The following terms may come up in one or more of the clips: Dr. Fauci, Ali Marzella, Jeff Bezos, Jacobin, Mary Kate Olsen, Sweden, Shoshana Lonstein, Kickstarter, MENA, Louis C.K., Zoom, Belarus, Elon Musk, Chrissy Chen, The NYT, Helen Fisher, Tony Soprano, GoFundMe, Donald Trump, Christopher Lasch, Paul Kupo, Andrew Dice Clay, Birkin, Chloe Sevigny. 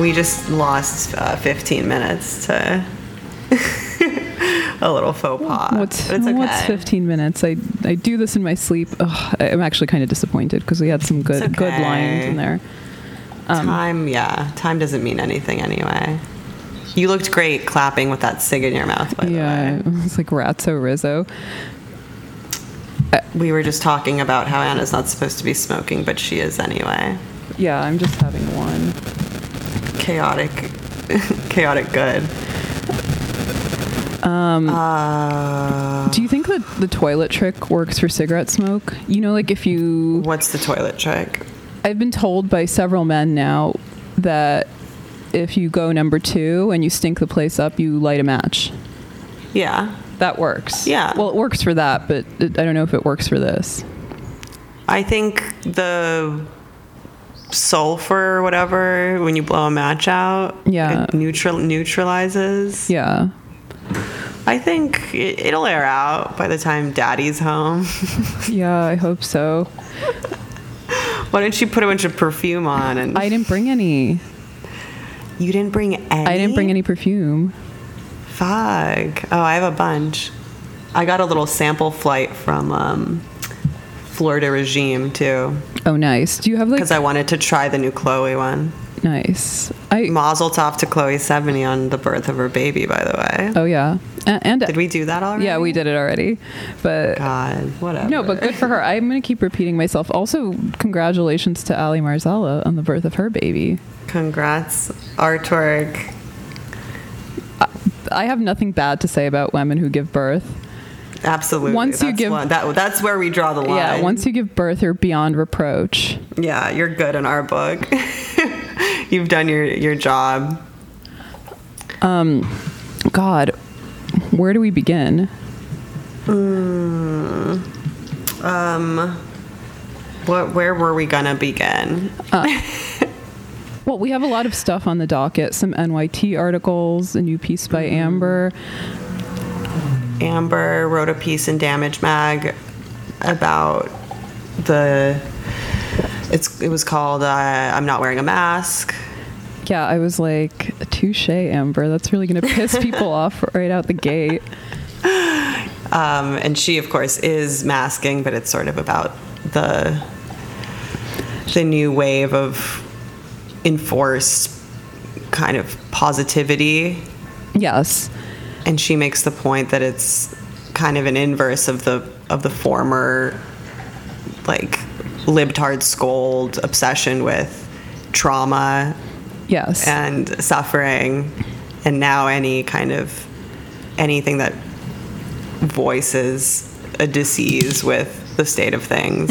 We just lost 15 minutes to a little faux pas. What's 15 minutes? I do this in my sleep. Ugh, I'm actually kind of disappointed because we had some good lines in there. Time doesn't mean anything anyway. You looked great clapping with that cig in your mouth, by the way. Yeah, it's like Ratso Rizzo. We were just talking about how Anna's not supposed to be smoking, but she is anyway. Yeah, I'm just having one. Chaotic good. Do you think that the toilet trick works for cigarette smoke? You know, like if you... What's the toilet trick? I've been told by several men now that if you go number two and you stink the place up, you light a match. Yeah. That works. Yeah. Well, it works for that, but I don't know if it works for this. I think the sulfur or whatever, when you blow a match out, it neutralizes. Yeah. I think it'll air out by the time Daddy's home. Yeah, I hope so. Why didn't you put a bunch of perfume on? I didn't bring any. You didn't bring any? I didn't bring any perfume. Fuck. Oh, I have a bunch. I got a little sample flight from Fleur de Régime, too. Oh, nice. Do you have like... Because I wanted to try the new Chloe one. Nice. Mazel tov to Chloe Sevigny on the birth of her baby, by the way. Oh, yeah. And did we do that already? Yeah, we did it already. But God, whatever. No, but good for her. I'm going to keep repeating myself. Also, congratulations to Ali Marzella on the birth of her baby. Congrats, artwork. I have nothing bad to say about women who give birth. Absolutely. That's where we draw the line. Yeah, once you give birth, you're beyond reproach. Yeah, you're good in our book. You've done your job. God, where do we begin? Where were we gonna begin? Well, we have a lot of stuff on the docket. Some NYT articles, a new piece by Amber. Amber wrote a piece in Damage Mag about it was called I'm Not Wearing a Mask. Yeah, I was like, touche, Amber. That's really going to piss people off right out the gate. And she, of course, is masking, but it's sort of about the new wave of enforced kind of positivity. Yes. And she makes the point that it's kind of an inverse of the former, like, libtard scold obsession with trauma, yes, and suffering, and now anything that voices a disease with the state of things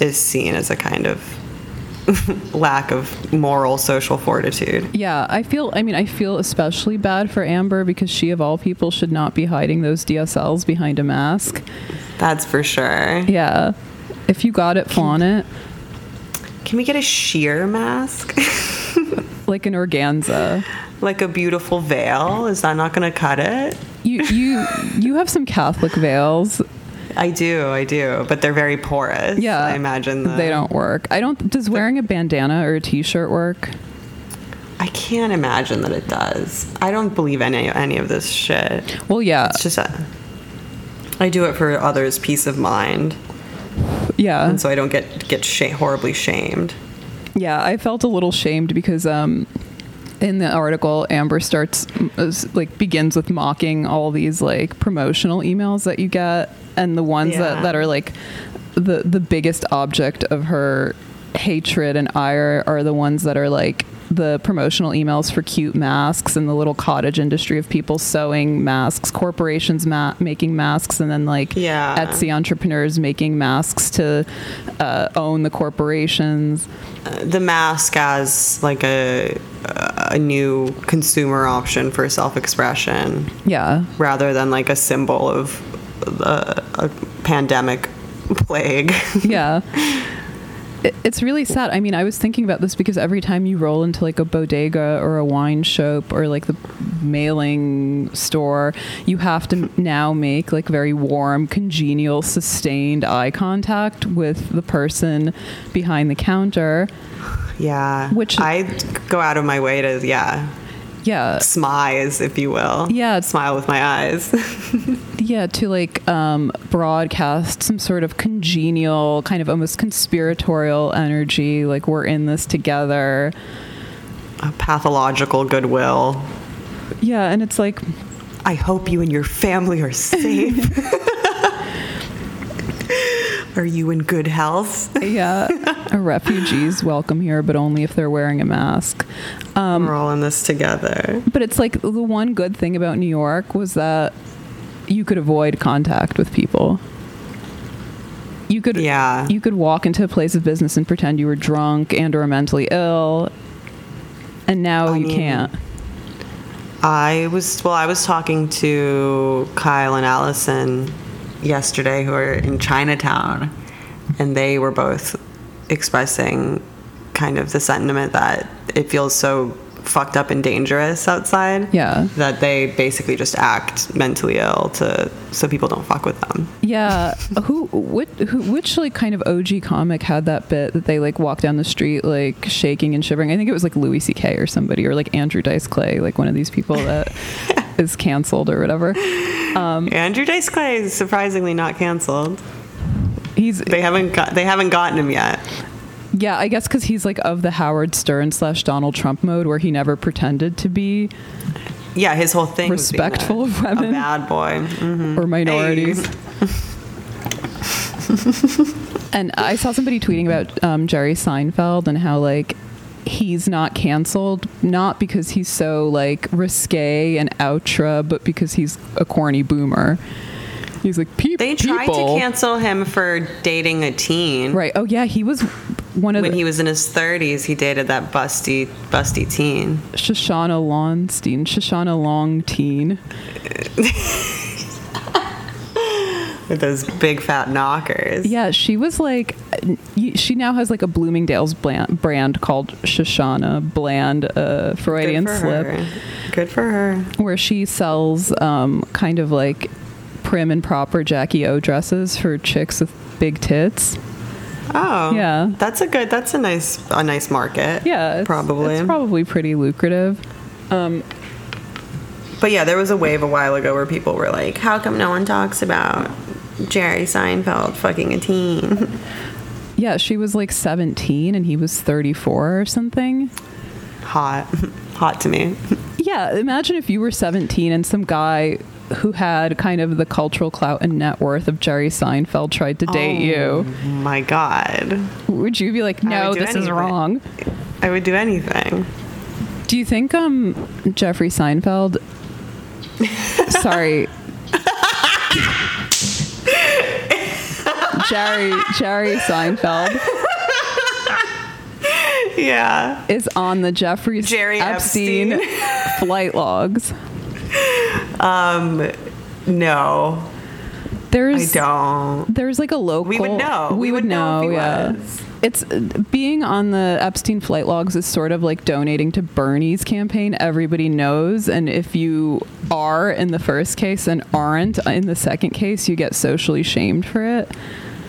is seen as a kind of lack of moral social fortitude. Yeah, I feel especially bad for Amber because she, of all people, should not be hiding those DSLs behind a mask. That's for sure. Yeah. If you got it, flaunt it. Can we get a sheer mask? Like an organza. Like a beautiful veil? Is that not going to cut it? You have some Catholic veils. I do, but they're very porous. Yeah, I imagine they don't work. Does wearing a bandana or a t-shirt work? I can't imagine that it does. I don't believe any of this shit. Well, yeah, it's just I do it for others' peace of mind. Yeah, and so I don't get horribly shamed. Yeah, I felt a little shamed because in the article, Amber begins with mocking all these like promotional emails that you get. And the ones that are like the biggest object of her hatred and ire are the ones that are like the promotional emails for cute masks and the little cottage industry of people sewing masks, corporations making masks, and then like Etsy entrepreneurs making masks to own the corporations. The mask as like a new consumer option for self-expression. Yeah. Rather than like a symbol of a pandemic plague. Yeah, it's really sad. I mean, I was thinking about this because every time you roll into like a bodega or a wine shop or like the mailing store, you have to now make like very warm, congenial, sustained eye contact with the person behind the counter. Yeah. Which I go out of my way to, smize, if you will. Yeah. Smile with my eyes. Yeah, to like broadcast some sort of congenial, kind of almost conspiratorial energy, like we're in this together. A pathological goodwill. Yeah, and it's like, I hope you and your family are safe. Are you in good health? Yeah. Refugees welcome here, but only if they're wearing a mask. We're all in this together. But it's like the one good thing about New York was that you could avoid contact with people. You could walk into a place of business and pretend you were drunk and or mentally ill. And now can't. I was talking to Kyle and Allison yesterday, who were in Chinatown, and they were both expressing kind of the sentiment that it feels so fucked up and dangerous outside. Yeah, that they basically just act mentally ill so people don't fuck with them. Yeah, which like kind of OG comic had that bit that they like walk down the street like shaking and shivering? I think it was like Louis C.K. or somebody, or like Andrew Dice Clay, like one of these people that is canceled or whatever. Andrew Dice Clay is surprisingly not canceled. They haven't gotten him yet. Yeah, I guess because he's like of the Howard Stern / Donald Trump mode, where he never pretended to be. Yeah, his whole thing respectful was being of women, a bad boy, or minorities. And I saw somebody tweeting about Jerry Seinfeld and how like he's not canceled, not because he's so like risque and outre, but because he's a corny boomer. He's like, they tried to cancel him for dating a teen. Right. Oh, yeah. He was one of When he was in his 30s, he dated that busty teen. Shoshana Lonstein. Shoshana Long Teen. With those big fat knockers. Yeah. She was like, she now has like a Bloomingdale's brand called Shoshana Bland, Freudian Good slip. Her. Good for her. Where she sells kind of like prim and proper Jackie O dresses for chicks with big tits. Oh, yeah, that's a nice market. Yeah, it's probably pretty lucrative. But yeah, there was a wave a while ago where people were like, "How come no one talks about Jerry Seinfeld fucking a teen?" Yeah, she was like 17 and he was 34 or something. Hot to me. Yeah, imagine if you were 17 and some guy who had kind of the cultural clout and net worth of Jerry Seinfeld tried to date you. Oh my God. Would you be like, no, this is wrong? I would do anything. Do you think Jeffrey Seinfeld... Sorry. Jerry Seinfeld... Yeah. Is on the Jerry Epstein flight logs. No. There's like a local. We would know. We would know if he was. It's being on the Epstein flight logs is sort of like donating to Bernie's campaign. Everybody knows, and if you are in the first case and aren't in the second case, you get socially shamed for it.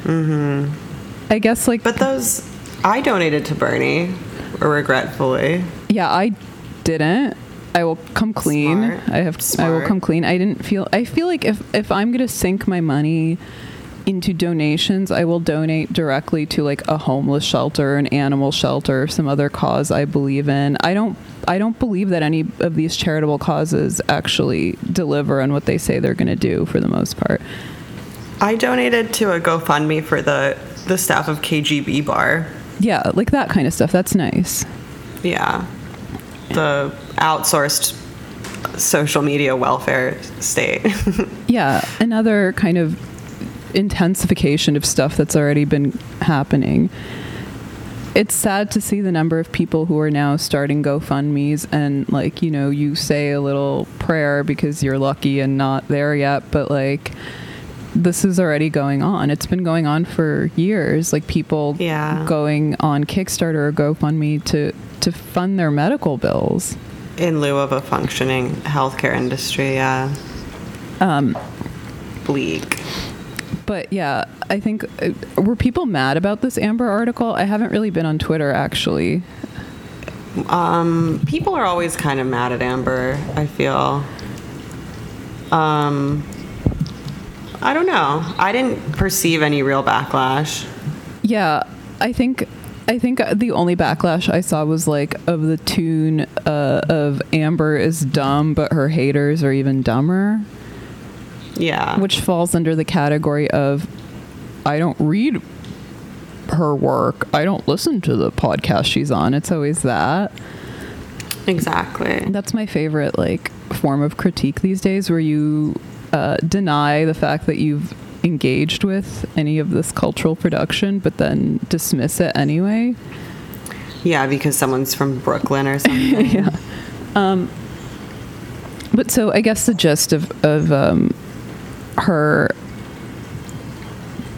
Mm-hmm. I guess like. But those. I donated to Bernie, regretfully. Yeah, I didn't. I will come clean. I will come clean. I feel like if I'm going to sink my money into donations, I will donate directly to like a homeless shelter, an animal shelter, some other cause I believe in. I don't believe that any of these charitable causes actually deliver on what they say they're going to do for the most part. I donated to a GoFundMe for the staff of KGB bar. Yeah, like that kind of stuff. That's nice. Yeah. The outsourced social media welfare state. Yeah, another kind of intensification of stuff that's already been happening. It's sad to see the number of people who are now starting GoFundMes and like, you know, you say a little prayer because you're lucky and not there yet, but like this is already going on. It's been going on for years, like people going on Kickstarter or GoFundMe to fund their medical bills. In lieu of a functioning healthcare industry, yeah. Bleak. But yeah, I think, were people mad about this Amber article? I haven't really been on Twitter, actually. People are always kind of mad at Amber, I feel. I don't know. I didn't perceive any real backlash. Yeah, I think the only backlash I saw was like of the tune of Amber is dumb, but her haters are even dumber. Yeah. Which falls under the category of I don't read her work. I don't listen to the podcast she's on. It's always that. Exactly. That's my favorite like form of critique these days, where you deny the fact that you've engaged with any of this cultural production, but then dismiss it anyway. Yeah, because someone's from Brooklyn or something. Yeah. But so I guess the gist of her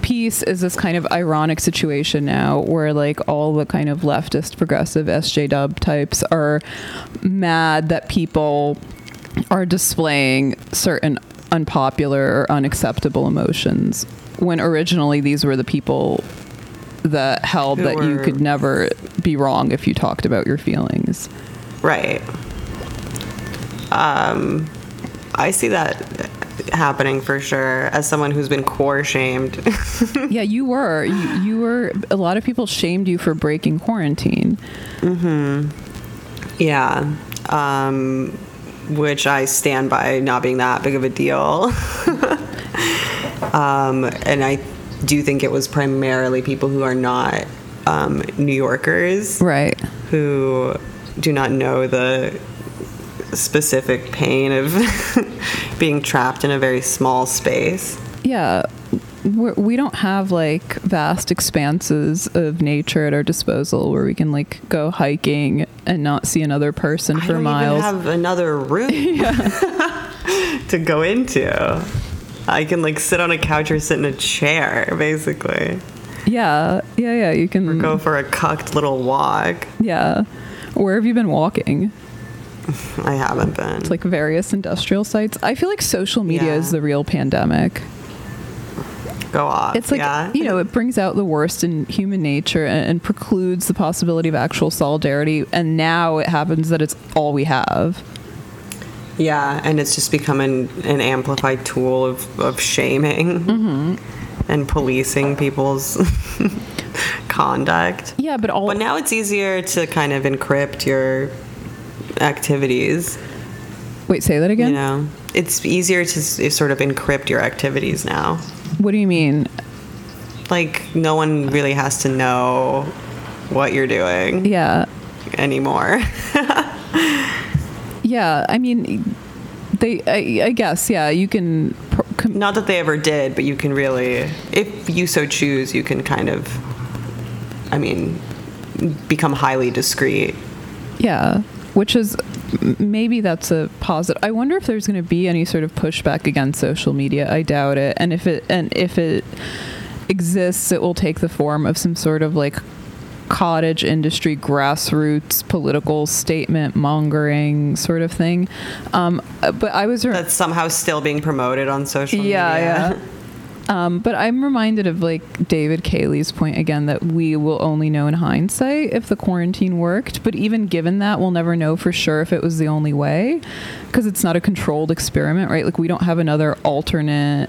piece is this kind of ironic situation now where like all the kind of leftist progressive SJW types are mad that people are displaying certain unpopular or unacceptable emotions, when originally these were the people that held that you could never be wrong if you talked about your feelings. Right. I see that happening for sure as someone who's been core shamed. Yeah, you were a lot of people shamed you for breaking quarantine. Mm-hmm. Yeah. Which I stand by not being that big of a deal. And I do think it was primarily people who are not New Yorkers. Right. Who do not know the specific pain of being trapped in a very small space. Yeah. We don't have like vast expanses of nature at our disposal where we can like go hiking and not see another person for miles. I don't even have another room to go into. I can like sit on a couch or sit in a chair, basically. Yeah. You can, or go for a cucked little walk. Yeah. Where have you been walking? I haven't been. It's like various industrial sites. I feel like social media is the real pandemic. Go off. It's like, you know, it brings out the worst in human nature and precludes the possibility of actual solidarity. And now it happens that it's all we have. Yeah. And it's just become an amplified tool of shaming and policing people's conduct. Yeah. But now it's easier to kind of encrypt your activities. Wait, say that again? You know, it's easier to sort of encrypt your activities now. What do you mean? Like, no one really has to know what you're doing. Yeah. Anymore. Yeah, I mean, I guess, yeah, you can... Not that they ever did, but you can really, if you so choose, you can kind of, I mean, become highly discreet. Yeah, which is... Maybe that's a positive. I wonder if there's going to be any sort of pushback against social media. I doubt it. And if it exists, it will take the form of some sort of like cottage industry, grassroots, political statement mongering sort of thing. But I was that's somehow still being promoted on social media. Yeah. But I'm reminded of like David Cayley's point again, that we will only know in hindsight if the quarantine worked. But even given that, we'll never know for sure if it was the only way, because it's not a controlled experiment, right? Like we don't have another alternate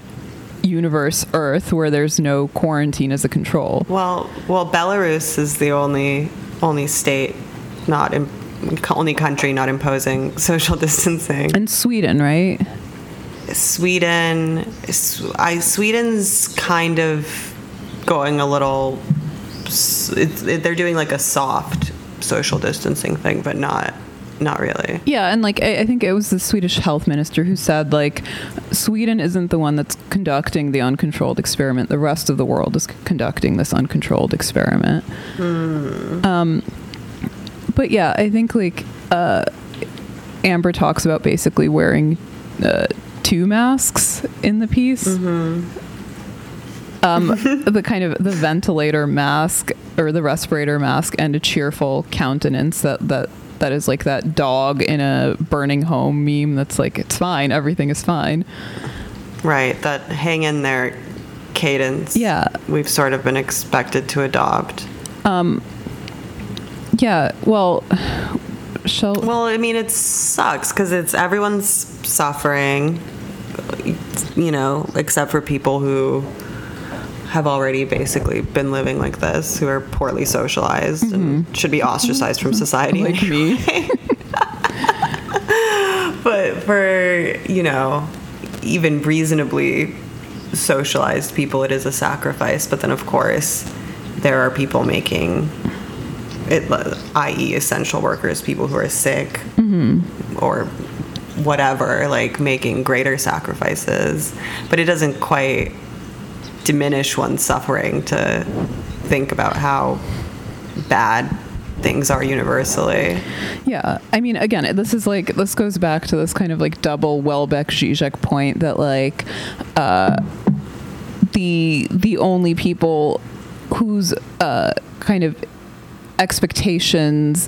universe Earth where there's no quarantine as a control. Well, Belarus is the only state only country not imposing social distancing. And Sweden, right? Sweden's kind of going a little. They're doing like a soft social distancing thing, but not really. Yeah, and like I think it was the Swedish health minister who said like Sweden isn't the one that's conducting the uncontrolled experiment. The rest of the world is conducting this uncontrolled experiment. But yeah, I think like Amber talks about basically wearing. Two masks in the piece, the kind of the ventilator mask or the respirator mask and a cheerful countenance that is like that dog in a burning home meme that's like, it's fine, everything is fine. Right, that hang in there cadence. Yeah. We've sort of been expected to adopt. Yeah, well... Well, I mean, it sucks because it's everyone's suffering, you know, except for people who have already basically been living like this, who are poorly socialized and should be ostracized from society. Like me. But for, you know, even reasonably socialized people, it is a sacrifice. But then, of course, there are people making... It, i.e. essential workers, people who are sick or whatever, like making greater sacrifices. But it doesn't quite diminish one's suffering to think about how bad things are universally. Yeah. I mean, again, this is like, this goes back to this kind of like double Wellbeck Zizek point that like the only people whose kind of expectations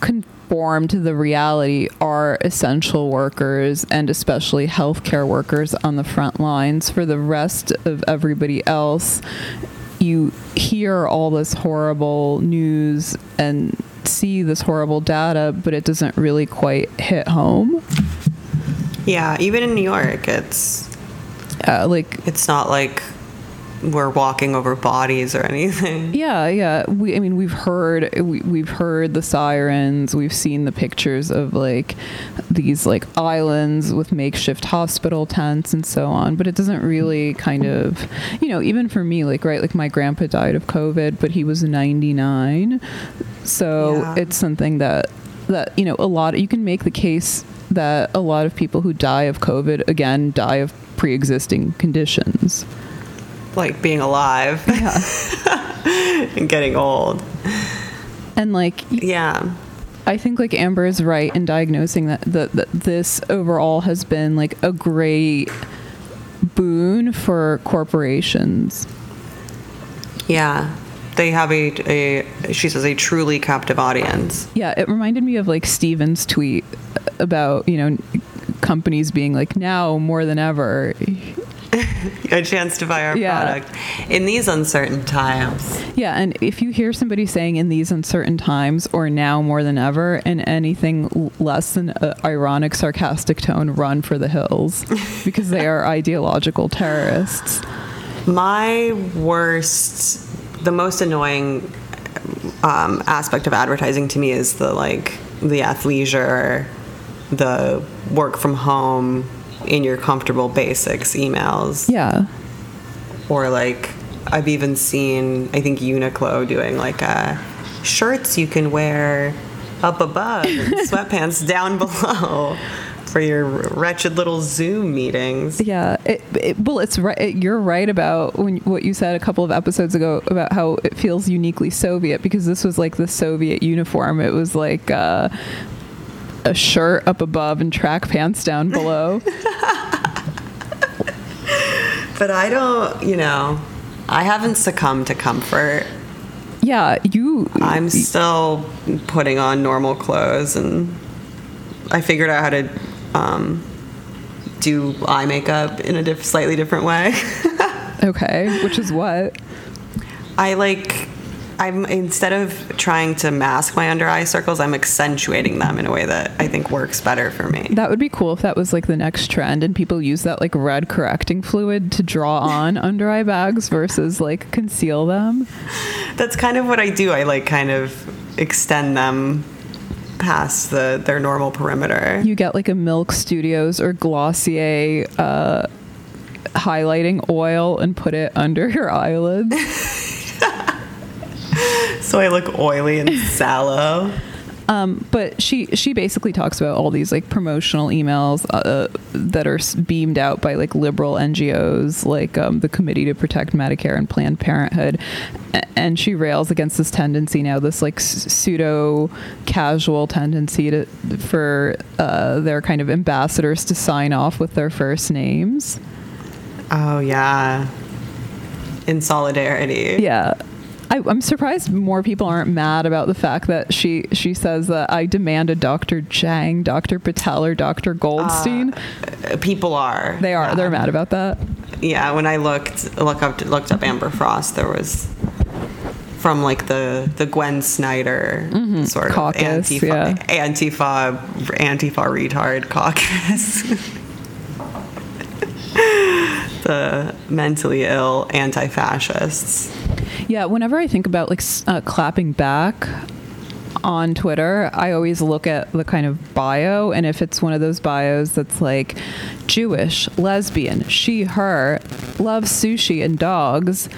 conform to the reality are essential workers and especially healthcare workers on the front lines. For the rest of everybody else, you hear all this horrible news and see this horrible data, but it doesn't really quite hit home. Yeah, even in New York, it's not like we're walking over bodies or anything. Yeah. We've heard the sirens. We've seen the pictures of like these like islands with makeshift hospital tents and so on. But it doesn't really kind of, you know, even for me, like, right, like my grandpa died of COVID, but he was 99. So yeah. It's something that, you know, you can make the case that a lot of people who die of COVID, again, die of pre-existing conditions. Like being alive, yeah. And getting old, and like, yeah, I think like Amber is right in diagnosing that this overall has been like a great boon for corporations. Yeah, they have a she says a truly captive audience. Yeah, it reminded me of like Steven's tweet about, you know, companies being like, now more than ever. A chance to buy our product in these uncertain times. Yeah, and if you hear somebody saying in these uncertain times or now more than ever in anything less than an ironic, sarcastic tone, run for the hills because they are ideological terrorists. The most annoying aspect of advertising to me is the like the athleisure, the work from home, in your comfortable basics emails. Yeah. Or like I've even seen, I think Uniqlo doing like shirts you can wear up above and sweatpants down below for your wretched little Zoom meetings. Yeah. It's right. You're right about what you said a couple of episodes ago about how it feels uniquely Soviet, because this was like the Soviet uniform. It was like a shirt up above and track pants down below. But I don't, you know, I haven't succumbed to comfort. Yeah, I'm still putting on normal clothes, and I figured out how to do eye makeup in a slightly different way. Okay, which is what? I'm instead of trying to mask my under eye circles, I'm accentuating them in a way that I think works better for me. That would be cool if that was like the next trend and people use that like red correcting fluid to draw on under eye bags versus like conceal them. That's kind of what I do. I like kind of extend them past their normal perimeter. You get like a Milk Studios or Glossier highlighting oil and put it under your eyelids. So I look oily and sallow. But she basically talks about all these like promotional emails that are beamed out by like liberal NGOs, like the Committee to Protect Medicare and Planned Parenthood. And she rails against this tendency now, this like pseudo casual tendency for their kind of ambassadors to sign off with their first names. Oh, yeah. In solidarity. Yeah. I'm surprised more people aren't mad about the fact that she says that I demand a Dr. Chang, Dr. Patel, or Dr. Goldstein. People are. They are. Yeah. They're mad about that. Yeah. When I looked up Amber Frost, there was from like the Gwen Snyder sort caucus, of Antifa retard caucus. The mentally ill anti-fascists. Yeah, whenever I think about clapping back on Twitter, I always look at the kind of bio, and if it's one of those bios that's like Jewish, lesbian, she, her, loves sushi and dogs,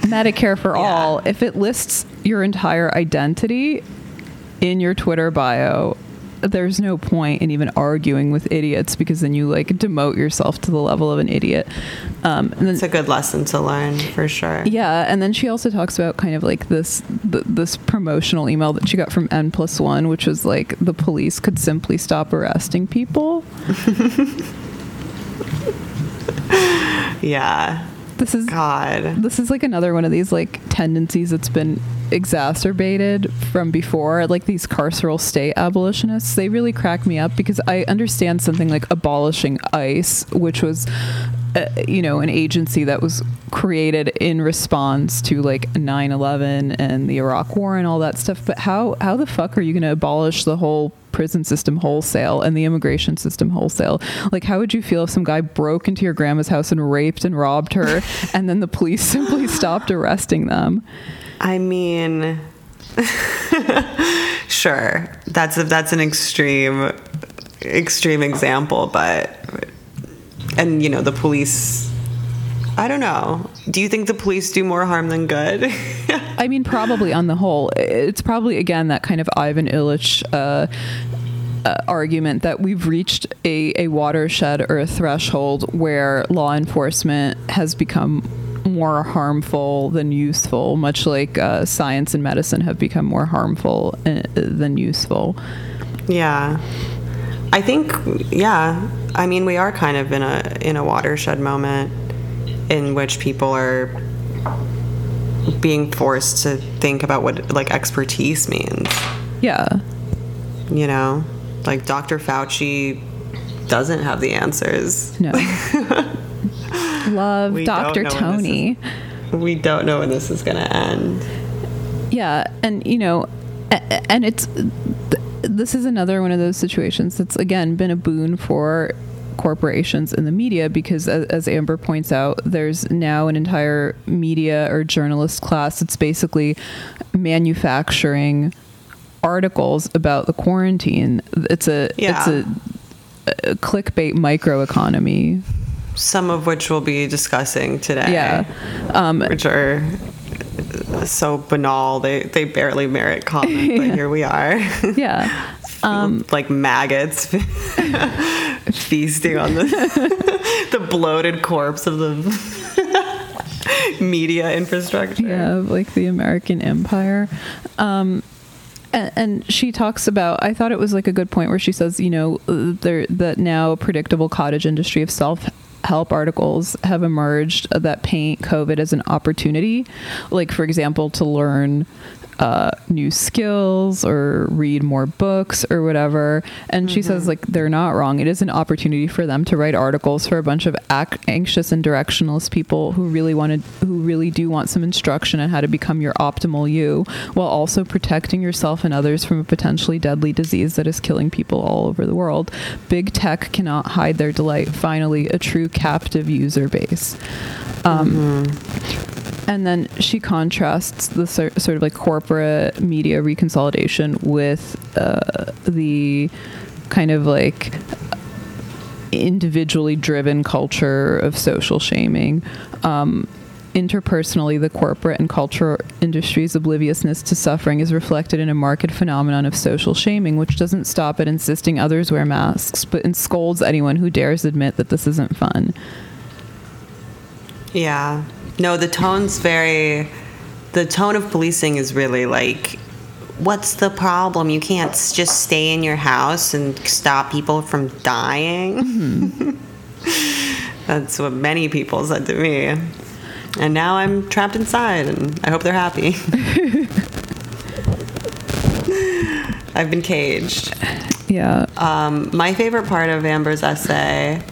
Medicare for all, if it lists your entire identity in your Twitter bio, there's no point in even arguing with idiots, because then you like demote yourself to the level of an idiot. And it's a good lesson to learn for sure. Yeah. And then she also talks about kind of like this promotional email that she got from N+1, which was like the police could simply stop arresting people. Yeah. This is like another one of these like tendencies that's been exacerbated from before, like these carceral state abolitionists. They really crack me up, because I understand something like abolishing ICE, which was an agency that was created in response to like 9/11 and the Iraq War and all that stuff, but how the fuck are you going to abolish the whole prison system wholesale and the immigration system wholesale? Like, how would you feel if some guy broke into your grandma's house and raped and robbed her and then the police simply stopped arresting them? I mean, sure, that's an extreme example, but, and you know, the police, I don't know. Do you think the police do more harm than good? I mean, probably on the whole. It's probably, again, that kind of Ivan Illich argument that we've reached a watershed or a threshold where law enforcement has become more harmful than useful, much like science and medicine have become more harmful than useful. Yeah. I think, yeah. I mean, we are kind of in a watershed moment, in which people are being forced to think about what like expertise means. Yeah. You know, like Dr. Fauci doesn't have the answers. No. Love Dr. Tony. We don't know when this is going to end. Yeah. And, you know, and it's, this is another one of those situations that's, again, been a boon for corporations and the media, because as Amber points out, there's now an entire media or journalist class that's basically manufacturing articles about the quarantine. It's a clickbait microeconomy, some of which we'll be discussing today, which are so banal they barely merit comment. Yeah. But here we are. Yeah. Like maggots feasting on the bloated corpse of the media infrastructure. Yeah, like the American empire. And she talks about, I thought it was like a good point where she says, you know, that now predictable cottage industry of self-help articles have emerged that paint COVID as an opportunity. Like, for example, to learn new skills or read more books or whatever. And she says, like, they're not wrong. It is an opportunity for them to write articles for a bunch of anxious and directionless people who really do want some instruction on how to become your optimal you, while also protecting yourself and others from a potentially deadly disease that is killing people all over the world. Big tech cannot hide their delight. Finally, a true captive user base. And then she contrasts the sort of like corporate media reconsolidation with the kind of like individually driven culture of social shaming. Interpersonally, the corporate and culture industry's obliviousness to suffering is reflected in a marked phenomenon of social shaming, which doesn't stop at insisting others wear masks, but scolds anyone who dares admit that this isn't fun. Yeah. No, the tone of policing is really like, what's the problem? You can't just stay in your house and stop people from dying. That's what many people said to me. And now I'm trapped inside, and I hope they're happy. I've been caged. Yeah. My favorite part of Amber's essay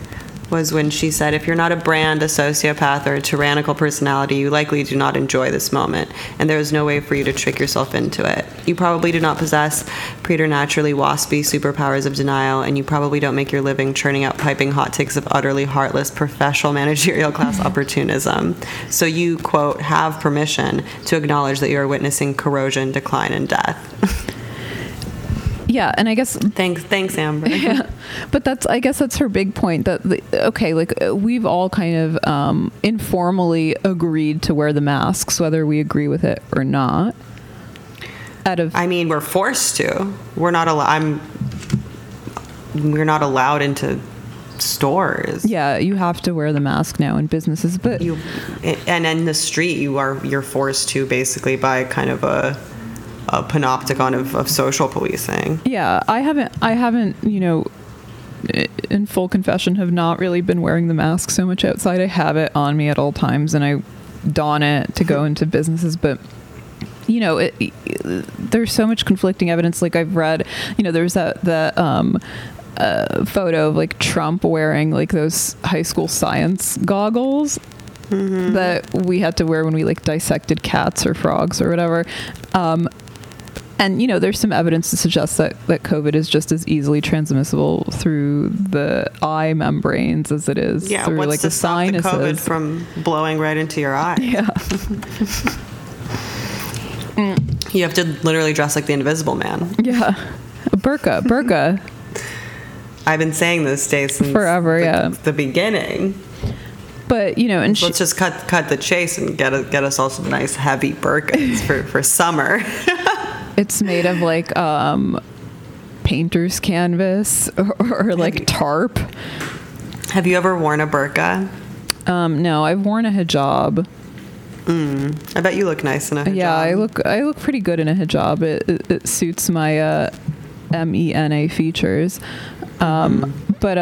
was when she said, if you're not a brand, a sociopath, or a tyrannical personality, you likely do not enjoy this moment, and there is no way for you to trick yourself into it. You probably do not possess preternaturally waspy superpowers of denial, and you probably don't make your living churning out piping hot takes of utterly heartless professional managerial class opportunism. So you, quote, have permission to acknowledge that you are witnessing corrosion, decline, and death. Yeah, and I guess... Thanks, Amber. Yeah, but that's her big point. We've all kind of informally agreed to wear the masks, whether we agree with it or not. We're forced to. We're not allowed into stores. Yeah, you have to wear the mask now in businesses, but and in the street, you're forced to basically by kind of a panopticon of social policing. Yeah, I haven't, in full confession, have not really been wearing the mask so much outside. I have it on me at all times, and I don it to go into businesses, but... there's so much conflicting evidence. Like I've read, there's the photo of like Trump wearing like those high school science goggles. Mm-hmm. That we had to wear when we like dissected cats or frogs or whatever. And, there's some evidence to suggest that COVID is just as easily transmissible through the eye membranes as it is through like the sinuses. Yeah, what's to stop the COVID from blowing right into your eye? Yeah. You have to literally dress like the Invisible Man. Yeah. A burqa. I've been saying this day since forever, the beginning. But, and let's just cut the chase and get us all some nice heavy burqas for summer. It's made of like painter's canvas or like tarp. Have you ever worn a burqa? No, I've worn a hijab. I bet you look nice in a hijab. Yeah, I look pretty good in a hijab. It suits my MENA features. But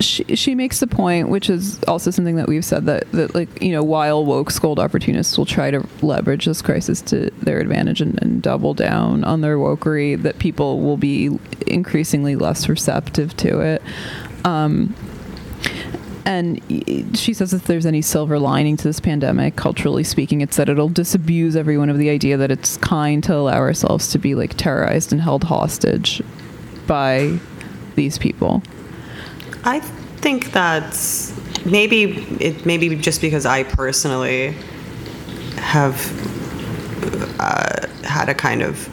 she makes the point, which is also something that we've said, that like, while woke scold opportunists will try to leverage this crisis to their advantage and double down on their wokery, that people will be increasingly less receptive to it. And she says if there's any silver lining to this pandemic, culturally speaking, it's that it'll disabuse everyone of the idea that it's kind to allow ourselves to be like terrorized and held hostage by these people. I think that's maybe just because I personally have had a kind of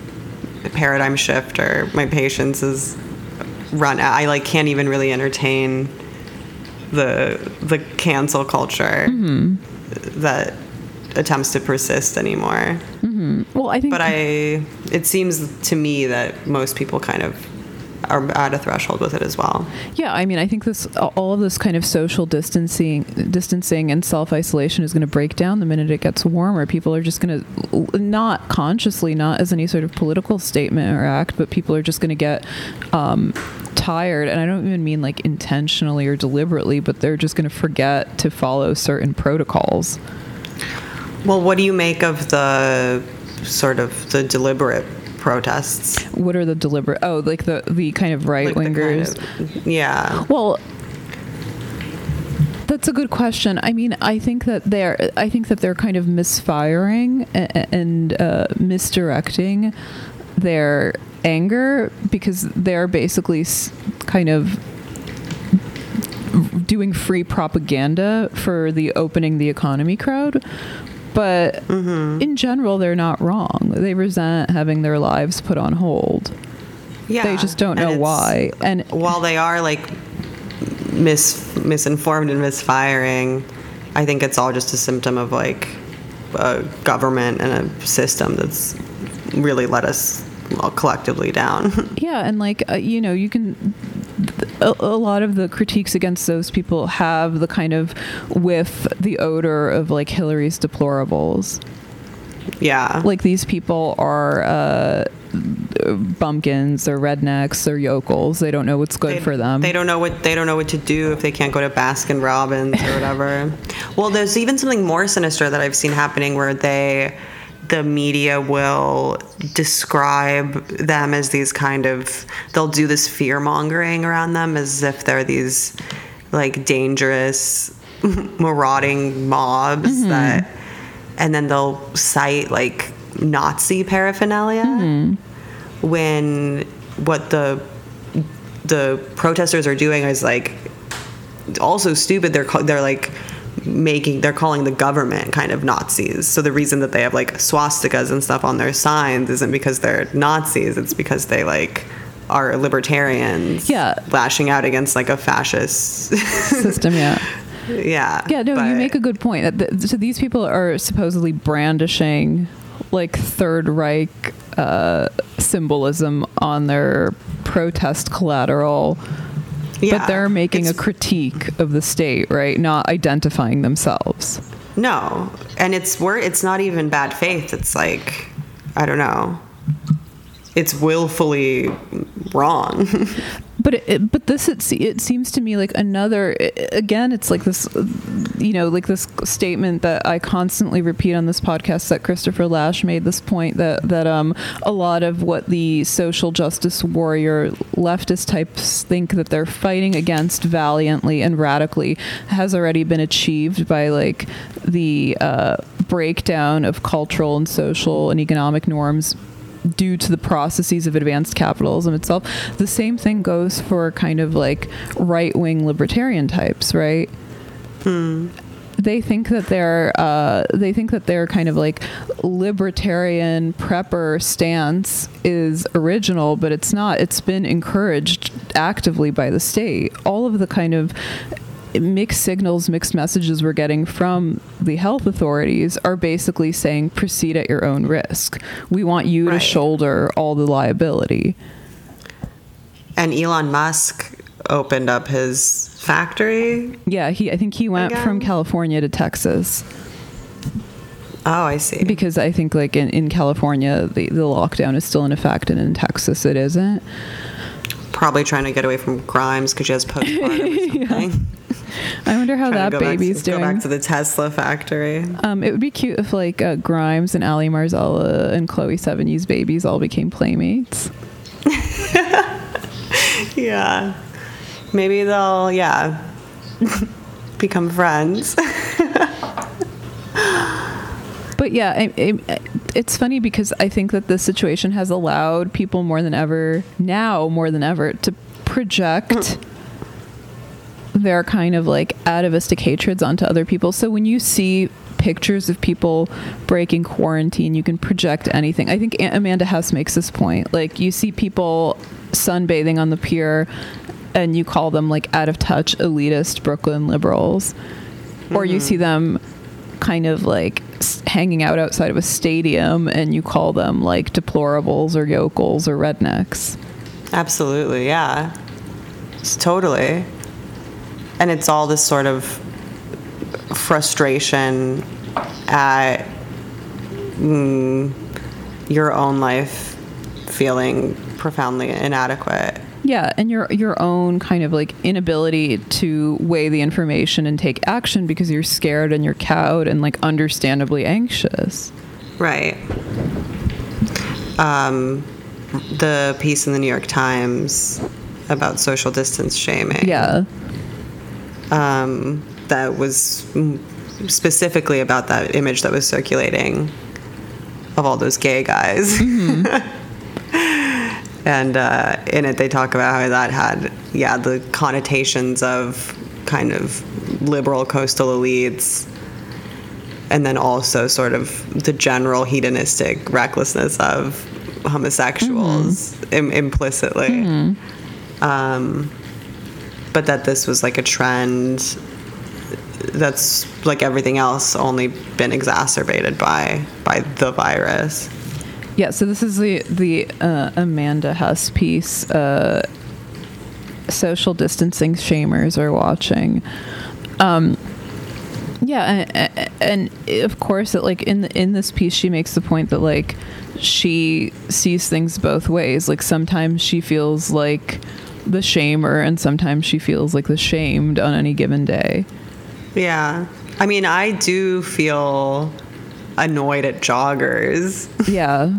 paradigm shift, or my patience is run out. I like can't even really entertain the cancel culture that attempts to persist anymore. Mm-hmm. Well, I think, but it seems to me that most people kind of are at a threshold with it as well. Yeah, I think this all of this kind of social distancing and self-isolation is going to break down the minute it gets warmer. People are just going to, not consciously, not as any sort of political statement or act, but people are just going to get tired, and I don't even mean like intentionally or deliberately, but they're just going to forget to follow certain protocols. Well, what do you make of the sort of the deliberate protests? What are the deliberate? Oh, like the kind of right wingers. Like yeah. Well, that's a good question. I think that they're kind of misfiring and misdirecting their anger, because they're basically kind of doing free propaganda for the opening the economy crowd. But in general, they're not wrong. They resent having their lives put on hold. Yeah. They just don't know why. And while they are like misinformed and misfiring, I think it's all just a symptom of like a government and a system that's really let us all collectively down. Yeah, and like you can a lot of the critiques against those people have the kind of whiff, the odor of like Hillary's deplorables. Yeah, like these people are bumpkins, they're rednecks, they're yokels. They don't know what's good for them. They don't know what to do if they can't go to Baskin Robbins or whatever. Well, there's even something more sinister that I've seen happening where the media will describe them as these kind of, they'll do this fear mongering around them as if they're these like dangerous marauding mobs mm-hmm. that, and then they'll cite like Nazi paraphernalia mm-hmm. when what the protesters are doing is like also stupid. They're like calling the government kind of Nazis. So the reason that they have like swastikas and stuff on their signs isn't because they're Nazis, it's because they like are libertarians lashing out against like a fascist system. You make a good point. So these people are supposedly brandishing like Third Reich symbolism on their protest collateral. Yeah, but they're making a critique of the state, right? Not identifying themselves. No. And it's not even bad faith. It's like, I don't know. It's willfully wrong. But it seems to me like it's like this, you know, like this statement that I constantly repeat on this podcast that Christopher Lash made, this point that a lot of what the social justice warrior leftist types think that they're fighting against valiantly and radically has already been achieved by like the breakdown of cultural and social and economic norms due to the processes of advanced capitalism itself. The same thing goes for kind of like right-wing libertarian types, right? Hmm. They think that their kind of like libertarian prepper stance is original, but it's not. It's been encouraged actively by the state. All of the kind of mixed signals, mixed messages we're getting from the health authorities are basically saying proceed at your own risk. We want you to shoulder all the liability. And Elon Musk opened up his factory. Yeah, I think he went from California to Texas. Oh, I see. Because I think like in California the lockdown is still in effect, and in Texas it isn't. Probably trying to get away from Grimes because she has postpartum or something. I wonder how that baby's doing. Go back to the Tesla factory. It would be cute if like Grimes and Ali Marzella and Chloe Sevigny's babies all became playmates. Yeah. Maybe they'll, become friends. But yeah, it's funny because I think that this situation has allowed people more than ever to project their kind of like atavistic hatreds onto other people. So when you see pictures of people breaking quarantine, you can project anything. I think Amanda Hess makes this point. Like you see people sunbathing on the pier and you call them like out of touch elitist Brooklyn liberals. Mm-hmm. Or you see them kind of like hanging out outside of a stadium and you call them like deplorables or yokels or rednecks. Absolutely, yeah. It's totally. And it's all this sort of frustration at your own life feeling profoundly inadequate. Yeah, and your own kind of like inability to weigh the information and take action because you're scared and you're cowed and like understandably anxious. Right. The piece in the New York Times about social distance shaming. Yeah. That was specifically about that image that was circulating of all those gay guys. Mm-hmm. And in it, they talk about how that had, the connotations of kind of liberal coastal elites, and then also sort of the general hedonistic recklessness of homosexuals mm-hmm. implicitly. Mm-hmm. But that this was like a trend that's like everything else, only been exacerbated by the virus. Yeah, so this is the Amanda Hess piece, Social Distancing Shamers Are Watching. Yeah, and of course, that, like, in this piece, she makes the point that, like, she sees things both ways. Like, sometimes she feels like the shamer, and sometimes she feels like the shamed on any given day. Yeah. I mean, I do feel annoyed at joggers. Yeah.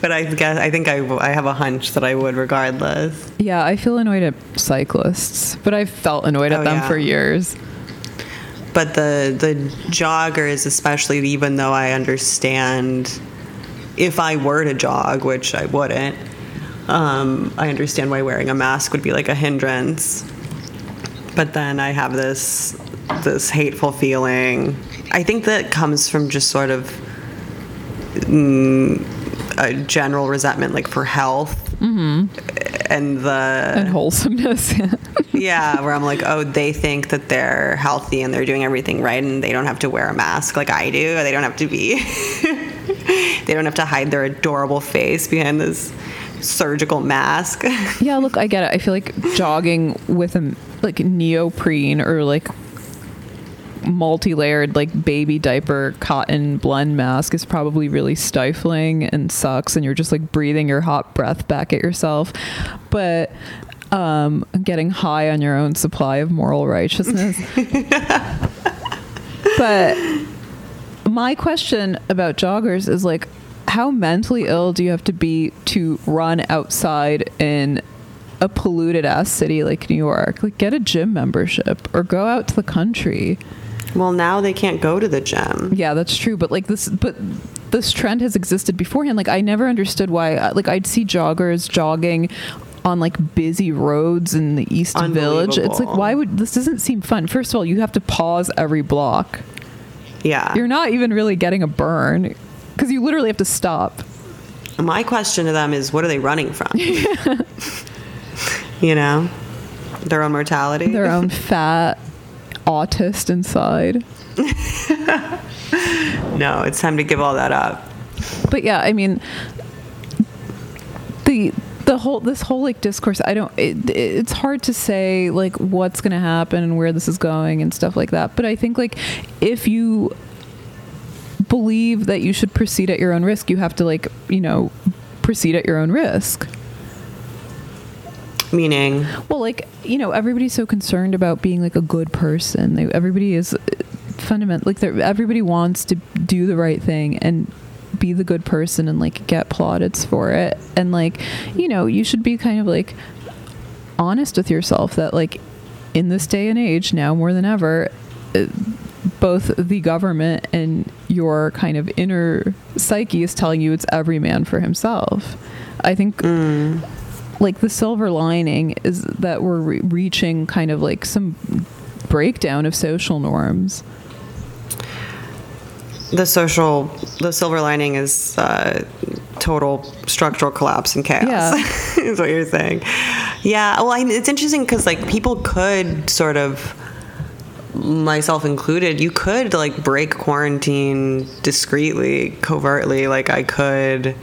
But I think I have a hunch that I would regardless. Yeah, I feel annoyed at cyclists, but I've felt annoyed at them for years. But the joggers, especially, even though I understand if I were to jog, which I wouldn't, I understand why wearing a mask would be like a hindrance. But then I have this hateful feeling. I think that comes from just sort of a general resentment, like, for health and wholesomeness. Yeah, where I'm like, oh, they think that they're healthy and they're doing everything right and they don't have to wear a mask like I do, or they don't have to be they don't have to hide their adorable face behind this surgical mask. Yeah, look, I get it. I feel like jogging with a, like, neoprene or, like, multi-layered, like, baby diaper cotton blend mask is probably really stifling and sucks, and you're just, like, breathing your hot breath back at yourself. But getting high on your own supply of moral righteousness. But my question about joggers is, like, how mentally ill do you have to be to run outside in a polluted ass city like New York? Like, get a gym membership or go out to the country. Well, now they can't go to the gym. Yeah, that's true. But, like, this trend has existed beforehand. Like, I never understood why. Like, I'd see joggers jogging on, like, busy roads in the East Village. It's like, why would this doesn't seem fun? First of all, you have to pause every block. Yeah, you're not even really getting a burn because you literally have to stop. My question to them is, what are they running from? You know, their own mortality, their own fat autist inside. No, it's time to give all that up. But yeah, I mean, this whole like discourse, it's hard to say, like, what's going to happen and where this is going and stuff like that. But I think, like, if you believe that you should proceed at your own risk, you have to, like, you know, proceed at your own risk. Meaning? Well, like, you know, everybody's so concerned about being, like, a good person. Everybody is fundamental. Like, everybody wants to do the right thing and be the good person and, like, get plaudits for it. And, like, you know, you should be kind of, like, honest with yourself that, like, in this day and age, now more than ever, both the government and your kind of inner psyche is telling you it's every man for himself. I think... like, the silver lining is that we're reaching kind of, like, some breakdown of social norms. The silver lining is total structural collapse and chaos, yeah. Is what you're saying. Yeah, well, I mean, it's interesting because, like, people could sort of, myself included, you could, like, break quarantine discreetly, covertly. Like, I could...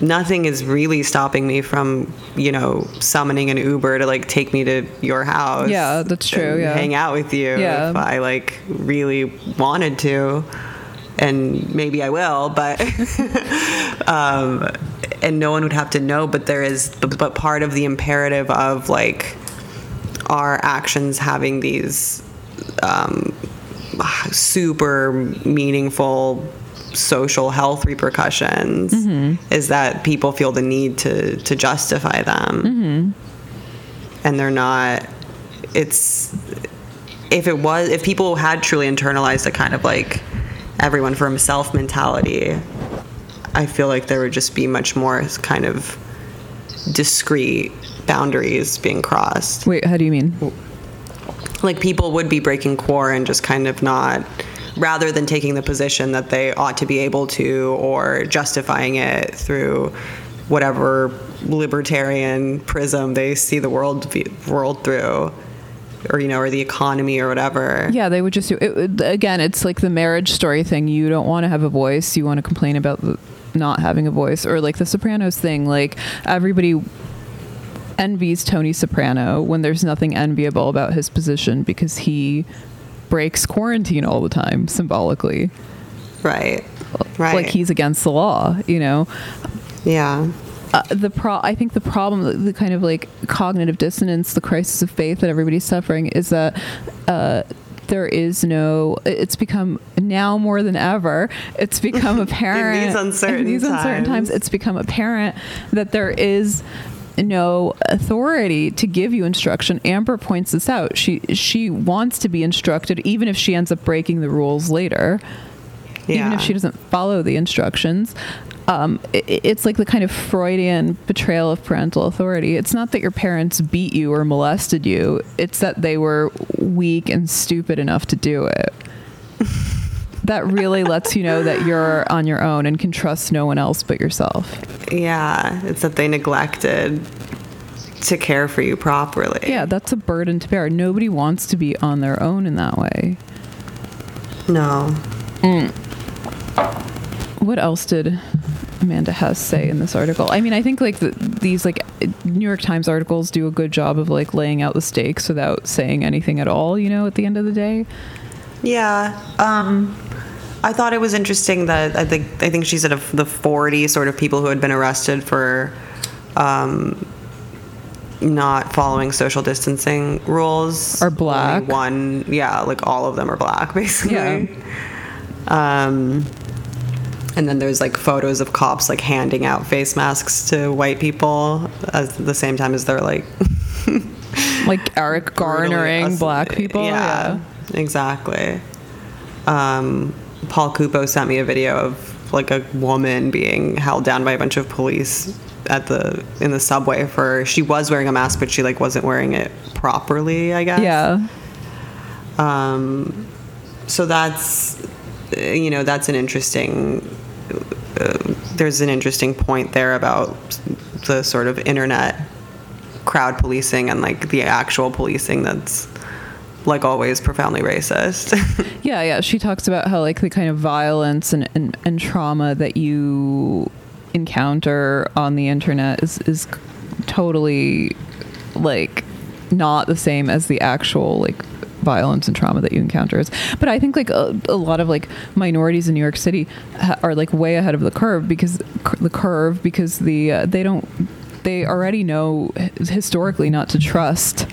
Nothing is really stopping me from, you know, summoning an Uber to, like, take me to your house. Yeah, that's true. Yeah. Hang out with you if I, like, really wanted to, and maybe I will, but and no one would have to know. But there is, but part of the imperative of, like, our actions having these super meaningful social health repercussions is that people feel the need to justify them, and they're not. It's if people had truly internalized a kind of, like, everyone for himself mentality, I feel like there would just be much more kind of discrete boundaries being crossed. Wait, how do you mean? Like, people would be breaking core and just kind of not. Rather than taking the position that they ought to be able to, or justifying it through whatever libertarian prism they see the world through, or, you know, or the economy or whatever. Yeah, they would just do it. Again, it's like the marriage story thing. You don't want to have a voice. You want to complain about not having a voice, or, like, the Sopranos thing. Like, everybody envies Tony Soprano when there's nothing enviable about his position because he breaks quarantine all the time, symbolically. Right. Right. Like he's against the law, you know? Yeah. I think the problem, the kind of like cognitive dissonance, the crisis of faith that everybody's suffering is that there is no, it's become now more than ever, it's become apparent in these uncertain times, it's become apparent that there is no authority to give you instruction. Amber points this out. She wants to be instructed, even if she ends up breaking the rules later, even if she doesn't follow the instructions. It's like the kind of Freudian betrayal of parental authority. It's not that your parents beat you or molested you. It's that they were weak and stupid enough to do it. That really lets you know that you're on your own and can trust no one else but yourself. Yeah. It's that they neglected to care for you properly. Yeah. That's a burden to bear. Nobody wants to be on their own in that way. No. Mm. What else did Amanda Hess say in this article? I mean, I think like these like New York Times articles do a good job of like laying out the stakes without saying anything at all, you know, at the end of the day. Yeah. I thought it was interesting that I think she said of the 40 sort of people who had been arrested for not following social distancing rules are black. Only one. Yeah. Like all of them are black, basically. Yeah. And then there's like photos of cops like handing out face masks to white people at the same time as they're like like Eric garnering black people. Yeah, exactly. Paul Kupo sent me a video of like a woman being held down by a bunch of police in the subway for, she was wearing a mask but she like wasn't wearing it properly, I guess. Yeah. So that's, you know, that's an interesting, there's an interesting point there about the sort of internet crowd policing and like the actual policing that's like always profoundly racist. Yeah. She talks about how like the kind of violence and trauma that you encounter on the internet is totally like not the same as the actual like violence and trauma that you encounter. But I think like a lot of like minorities in New York City are like way ahead of the curve because they already know historically not to trust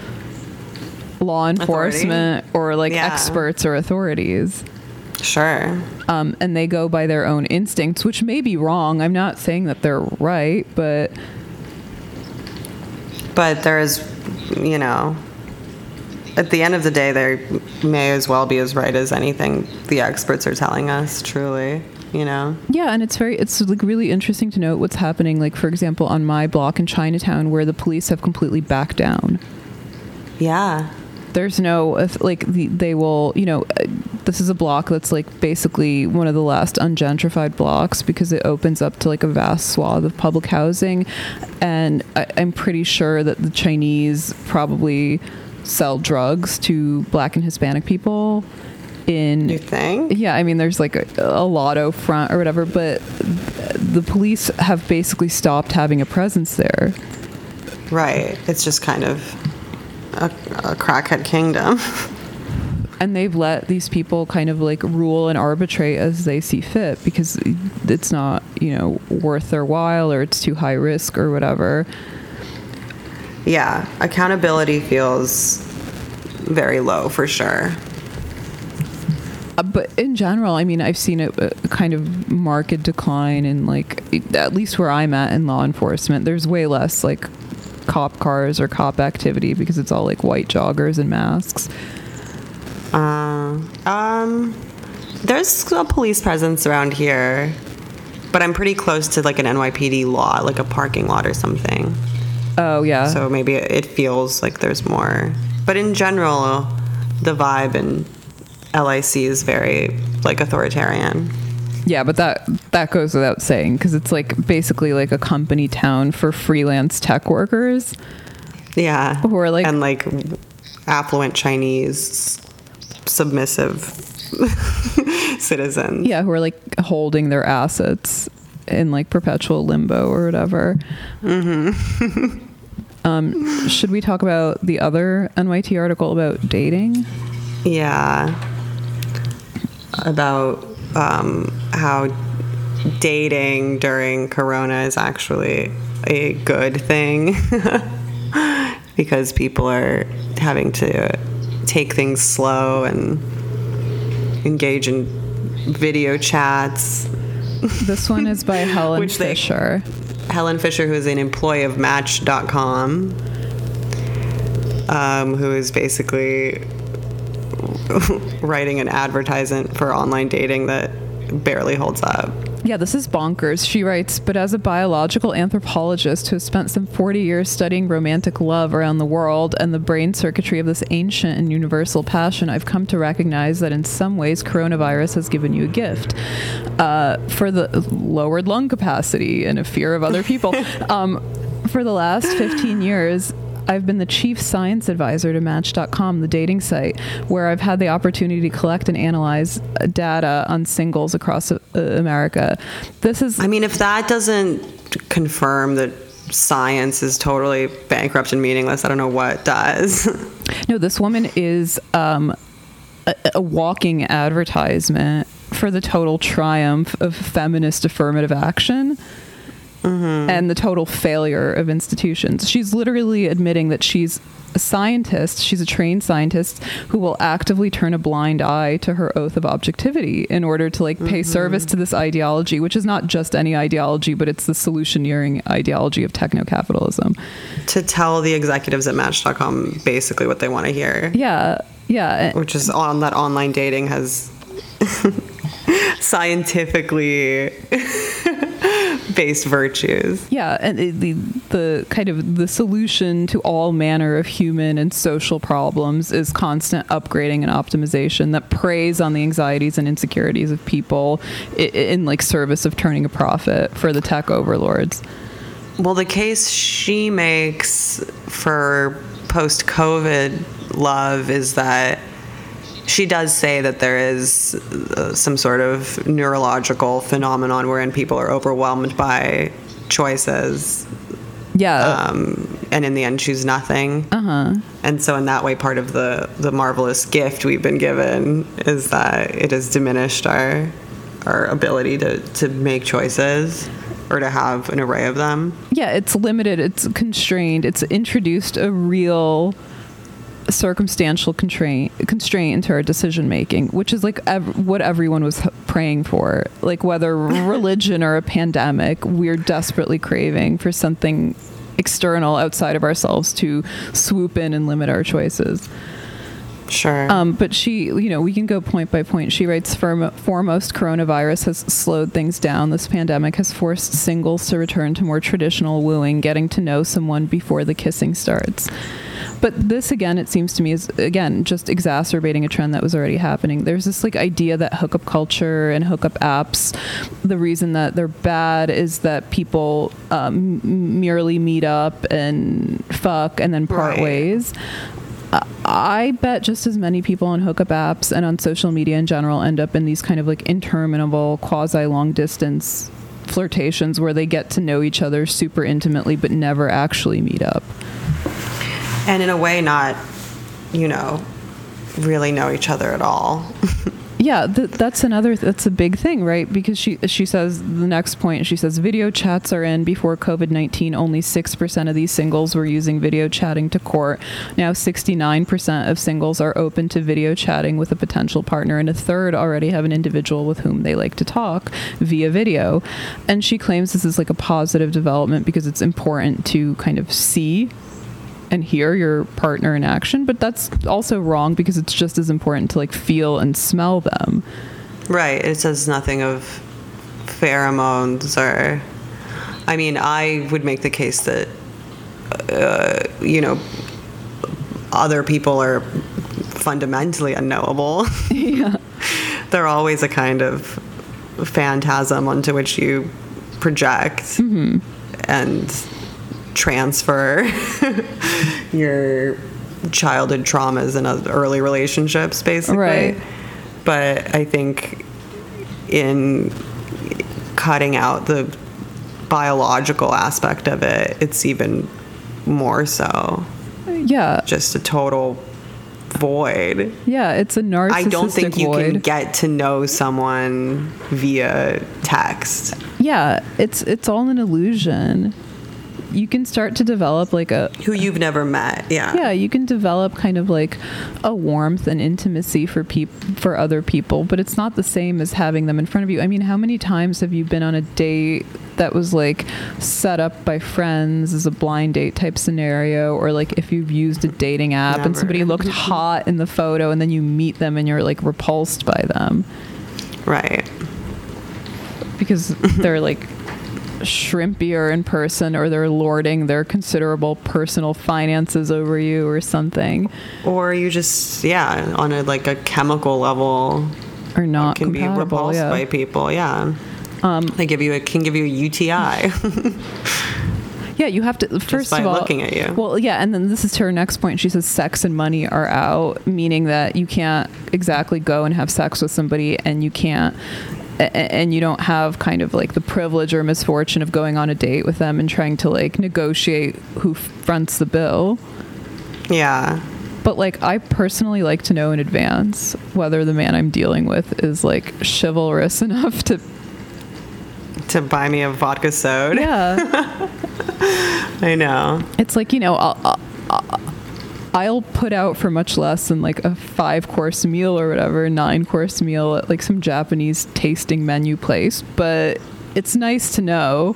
law enforcement or like experts or authorities. Sure. And they go by their own instincts, which may be wrong. I'm not saying that they're right, but there is, you know, at the end of the day, they may as well be as right as anything the experts are telling us, truly, you know? Yeah, and it's like really interesting to note what's happening, like, for example, on my block in Chinatown, where the police have completely backed down. Yeah. There's no, like, they will, you know, this is a block that's, like, basically one of the last ungentrified blocks because it opens up to, like, a vast swath of public housing, and I'm pretty sure that the Chinese probably sell drugs to black and Hispanic people in your thing. Yeah. I mean, there's like a lotto front or whatever, but the police have basically stopped having a presence there. Right. It's just kind of a crackhead kingdom. And they've let these people kind of like rule and arbitrate as they see fit because it's not, you know, worth their while or it's too high risk or whatever. Yeah, accountability feels very low for sure. But in general, I mean, I've seen a kind of marked decline in, like, at least where I'm at in law enforcement. There's way less, like, cop cars or cop activity because it's all, like, white joggers and masks. There's a police presence around here, but I'm pretty close to, like, an NYPD lot, like a parking lot or something. Oh, yeah. So maybe it feels like there's more. But in general, the vibe in LIC is very, like, authoritarian. Yeah, but that goes without saying because it's, like, basically, like, a company town for freelance tech workers. Yeah. Who are, like... And, like, affluent Chinese submissive citizens. Yeah, who are, like, holding their assets in like perpetual limbo or whatever. Mm-hmm. Should we talk about the other NYT article about dating? Yeah. about how dating during Corona is actually a good thing because people are having to take things slow and engage in video chats. This one is by Helen Fisher. Helen Fisher, who is an employee of Match.com, who is basically writing an advertisement for online dating that barely holds up. Yeah, this is bonkers. She writes, but as a biological anthropologist who has spent some 40 years studying romantic love around the world and the brain circuitry of this ancient and universal passion, I've come to recognize that in some ways coronavirus has given you a gift for the lowered lung capacity and a fear of other people. For the last 15 years, I've been the chief science advisor to Match.com, the dating site, where I've had the opportunity to collect and analyze data on singles across America. This is... I mean, if that doesn't confirm that science is totally bankrupt and meaningless, I don't know what does. No, this woman is a walking advertisement for the total triumph of feminist affirmative action. Mm-hmm. And the total failure of institutions. She's literally admitting that she's a scientist, she's a trained scientist who will actively turn a blind eye to her oath of objectivity in order to like pay service to this ideology, which is not just any ideology, but it's the solutioneering ideology of techno-capitalism. To tell the executives at Match.com basically what they want to hear. Yeah, yeah. Which is on that online dating has scientifically... based virtues. Yeah, and the kind of the solution to all manner of human and social problems is constant upgrading and optimization that preys on the anxieties and insecurities of people in like service of turning a profit for the tech overlords. Well, the case she makes for post-COVID love is that she does say that there is some sort of neurological phenomenon wherein people are overwhelmed by choices. Yeah. And in the end, choose nothing. Uh-huh. And so in that way, part of the marvelous gift we've been given is that it has diminished our ability to make choices or to have an array of them. Yeah, it's limited. It's constrained. It's introduced a real... circumstantial constraint into our decision making, which is like what everyone was praying for, like whether religion or a pandemic, we're desperately craving for something external outside of ourselves to swoop in and limit our choices. Sure. But she, you know, we can go point by point. She writes, foremost, coronavirus has slowed things down. This pandemic has forced singles to return to more traditional wooing, getting to know someone before the kissing starts. But this, again, it seems to me is, again, just exacerbating a trend that was already happening. There's this, like, idea that hookup culture and hookup apps, the reason that they're bad is that people merely meet up and fuck and then part ways. I bet just as many people on hookup apps and on social media in general end up in these kind of like interminable quasi long distance flirtations where they get to know each other super intimately but never actually meet up. And in a way not, you know, really know each other at all. Yeah, that's a big thing, right? Because she says, the next point, she says, video chats are in. Before COVID-19, only 6% of these singles were using video chatting to court. Now 69% of singles are open to video chatting with a potential partner, and a third already have an individual with whom they like to talk via video. And she claims this is like a positive development because it's important to kind of see and hear your partner in action, but that's also wrong because it's just as important to like feel and smell them. Right. It says nothing of pheromones or, I mean, I would make the case that, you know, other people are fundamentally unknowable. Yeah. They're always a kind of phantasm onto which you project and transfer your childhood traumas and early relationships, basically. Right. But I think in cutting out the biological aspect of it, it's even more so. Yeah. Just a total void. Yeah, it's a narcissistic void. I don't think you can get to know someone via text. Yeah, it's all an illusion. You can start to develop like a... Who you've never met, yeah. Yeah, you can develop kind of like a warmth and intimacy for other people, but it's not the same as having them in front of you. I mean, how many times have you been on a date that was like set up by friends as a blind date type scenario, or like if you've used a dating app Never. And somebody looked hot in the photo and then you meet them and you're like repulsed by them. Right. Because they're like... shrimpier in person, or they're lording their considerable personal finances over you or something, or you just on a like a chemical level or not can be repulsed by people. They can give you a UTI. Yeah, you have to first just by of all looking at you. Well, yeah, and then this is her next point. She says sex and money are out, meaning that you can't exactly go and have sex with somebody, and you can't. And you don't have kind of like the privilege or misfortune of going on a date with them and trying to like negotiate who fronts the bill. Yeah. But like, I personally like to know in advance whether the man I'm dealing with is like chivalrous enough to buy me a vodka soda. Yeah. I know. It's like, you know, I'll put out for much less than like a 5-course meal or whatever, 9-course meal at like some Japanese tasting menu place. But it's nice to know.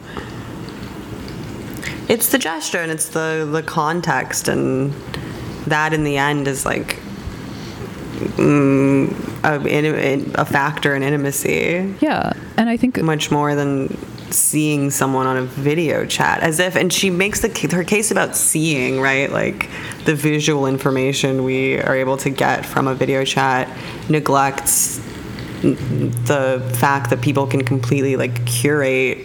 It's the gesture and it's the context, and that in the end is like a factor in intimacy. Yeah, and I think much more than seeing someone on a video chat, as if, and she makes her case about seeing, right, like the visual information we are able to get from a video chat neglects the fact that people can completely like curate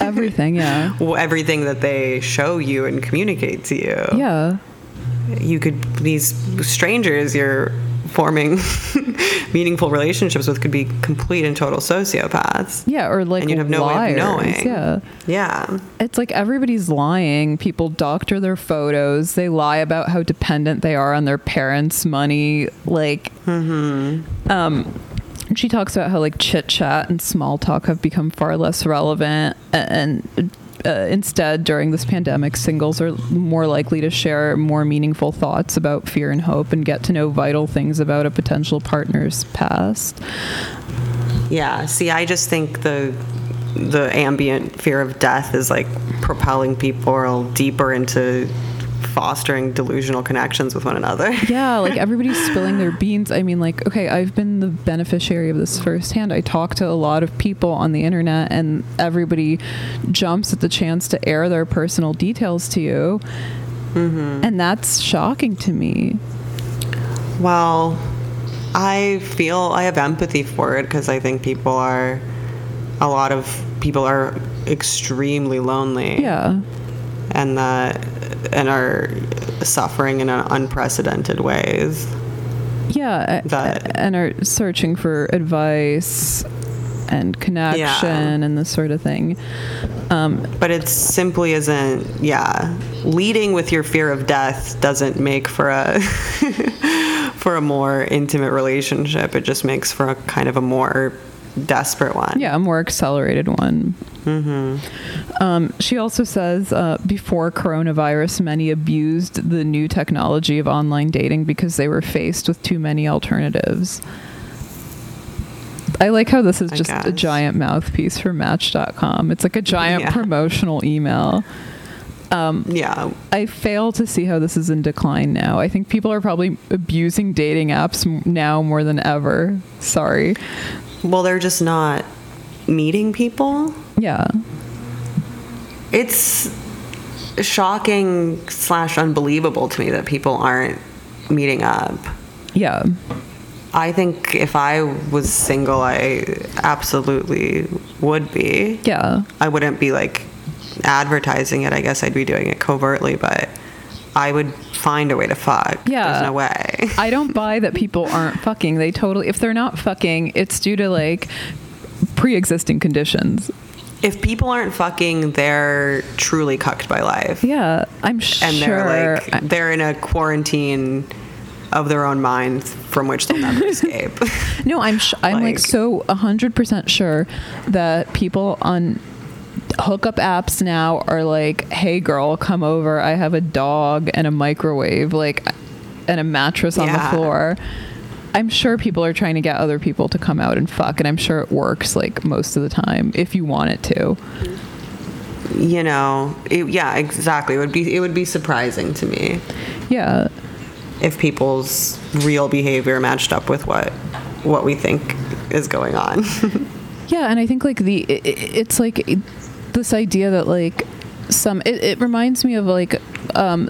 everything. Yeah. Everything that they show you and communicate to you. Yeah, you could, these strangers you're forming meaningful relationships with could be complete and total sociopaths. Yeah, or like, and you'd have no liars. Way of knowing. Yeah. Yeah. It's like everybody's lying. People doctor their photos. They lie about how dependent they are on their parents' money. Like, she talks about how like chit chat and small talk have become far less relevant, and instead, during this pandemic, singles are more likely to share more meaningful thoughts about fear and hope and get to know vital things about a potential partner's past. Yeah. See, I just think the ambient fear of death is like propelling people deeper into fostering delusional connections with one another. Yeah, like everybody's spilling their beans. I mean, like, okay, I've been the beneficiary of this firsthand. I talk to a lot of people on the internet, and everybody jumps at the chance to air their personal details to you. Mm-hmm. And that's shocking to me. Well, I have empathy for it, because I think a lot of people are extremely lonely. Yeah. And are suffering in unprecedented ways. Yeah, and are searching for advice and connection and this sort of thing. But it simply isn't. Yeah, leading with your fear of death doesn't make for a for a more intimate relationship. It just makes for a kind of a more desperate one. Yeah, a more accelerated one. Mm-hmm. She also says, before coronavirus, many abused the new technology of online dating because they were faced with too many alternatives. I like how this is just a giant mouthpiece for Match.com. It's like a giant promotional email. I fail to see how this is in decline now. I think people are probably abusing dating apps now more than ever. Sorry. Well, they're just not meeting people. Yeah. It's shocking / unbelievable to me that people aren't meeting up. Yeah. I think if I was single, I absolutely would be. Yeah. I wouldn't be like advertising it. I guess I'd be doing it covertly, but I would find a way to fuck. Yeah. There's no way. I don't buy that people aren't fucking. They totally, if they're not fucking, it's due to like pre-existing conditions. If people aren't fucking, they're truly cucked by life. Yeah, I'm sure. And they're in a quarantine of their own mind from which they'll never escape. No, I'm like so 100% sure that people on hookup apps now are like, hey girl, come over, I have a dog and a microwave, like, and a mattress on the floor. I'm sure people are trying to get other people to come out and fuck, and I'm sure it works, like, most of the time, if you want it to. You know, exactly. It would be surprising to me. Yeah. If people's real behavior matched up with what we think is going on. Yeah, and I think, like, this idea that, like, it reminds me of, like,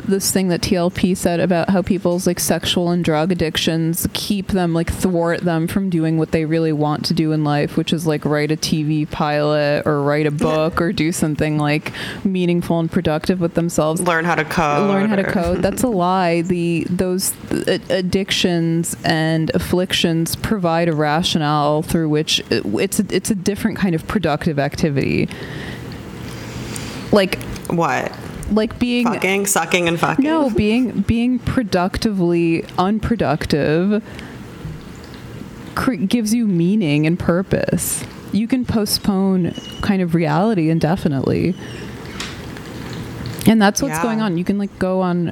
this thing that TLP said about how people's, like, sexual and drug addictions keep them, like, thwart them from doing what they really want to do in life, which is, like, write a TV pilot or write a book or do something, like, meaningful and productive with themselves. Learn how to code. That's a lie. Those addictions and afflictions provide a rationale through which it's a different kind of productive activity. Like what? Like being sucking and fucking. No, being productively unproductive gives you meaning and purpose. You can postpone kind of reality indefinitely, and that's what's going on. You can go in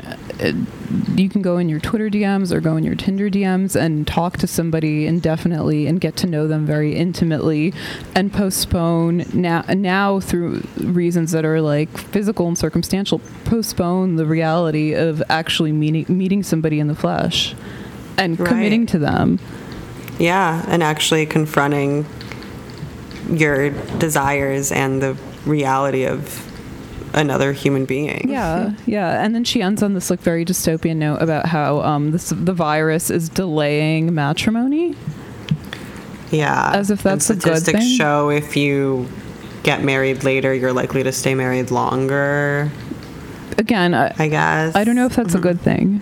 your Twitter DMs or go in your Tinder DMs and talk to somebody indefinitely and get to know them very intimately and postpone now through reasons that are like physical and circumstantial, postpone the reality of actually meeting somebody in the flesh and committing to them. Yeah, and actually confronting your desires and the reality of another human being. Yeah. And then she ends on this, like, very dystopian note about how the virus is delaying matrimony. Yeah. As if that's a good thing. Statistics show if you get married later, you're likely to stay married longer. Again, I guess. I don't know if that's a good thing.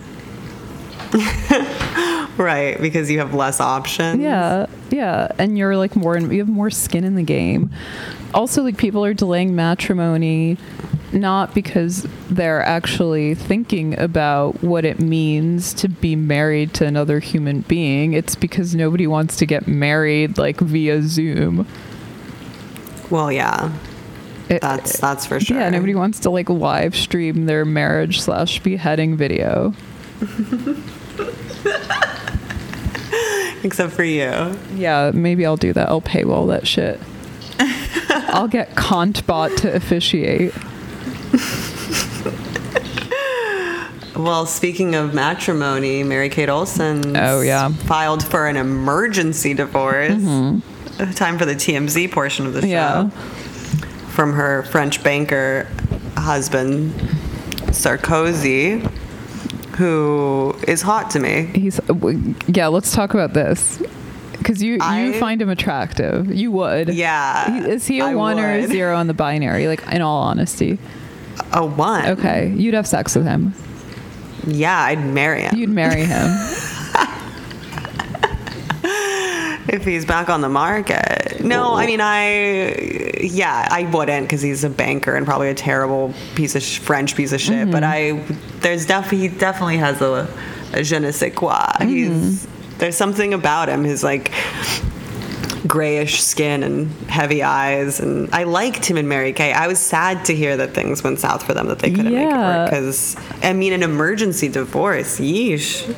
Right, because you have less options. Yeah, and you're, like, you have more skin in the game. Also, like, people are delaying matrimony not because they're actually thinking about what it means to be married to another human being. It's because nobody wants to get married, like, via Zoom. Well, yeah. That's for sure. Yeah, nobody wants to, like, live stream their marriage / beheading video. Except for you. Yeah, maybe I'll do that. I'll paywall that shit. I'll get Contbot to officiate. Well, speaking of matrimony, Mary Kate Olsen filed for an emergency divorce. Mm-hmm. Time for the TMZ portion of the show. Yeah. From her French banker husband, Sarkozy, who is hot to me. Let's talk about this. Because you find him attractive. You would. Yeah. Is he a one or a zero on the binary? Like, in all honesty. A one. Okay. You'd have sex with him. Yeah, I'd marry him. You'd marry him. If he's back on the market. No, I mean, I wouldn't, because he's a banker and probably a terrible French piece of shit. Mm-hmm. But he definitely has a je ne sais quoi. Mm-hmm. There's something about him, his, like, grayish skin and heavy eyes, and I liked him in Mary Kay. I was sad to hear that things went south for them, that they couldn't make it work, because, I mean, an emergency divorce, yeesh.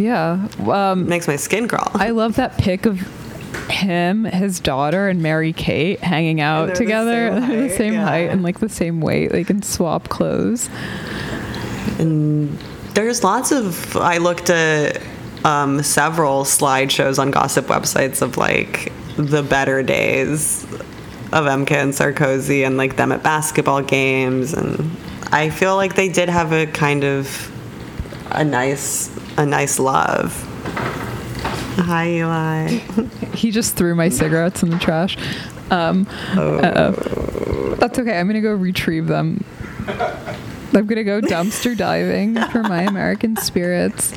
Yeah. Makes my skin crawl. I love that pic of him, his daughter, and Mary Kate hanging out together. They're the same height and, like, the same weight. They can swap clothes. And there's lots of... I looked at several slideshows on gossip websites of, like, the better days of MK and Sarkozy and, like, them at basketball games. And I feel like they did have a kind of a nice love. Hi, Eli. He just threw my cigarettes in the trash. That's okay. I'm going to go retrieve them. I'm going to go dumpster diving for my American spirits.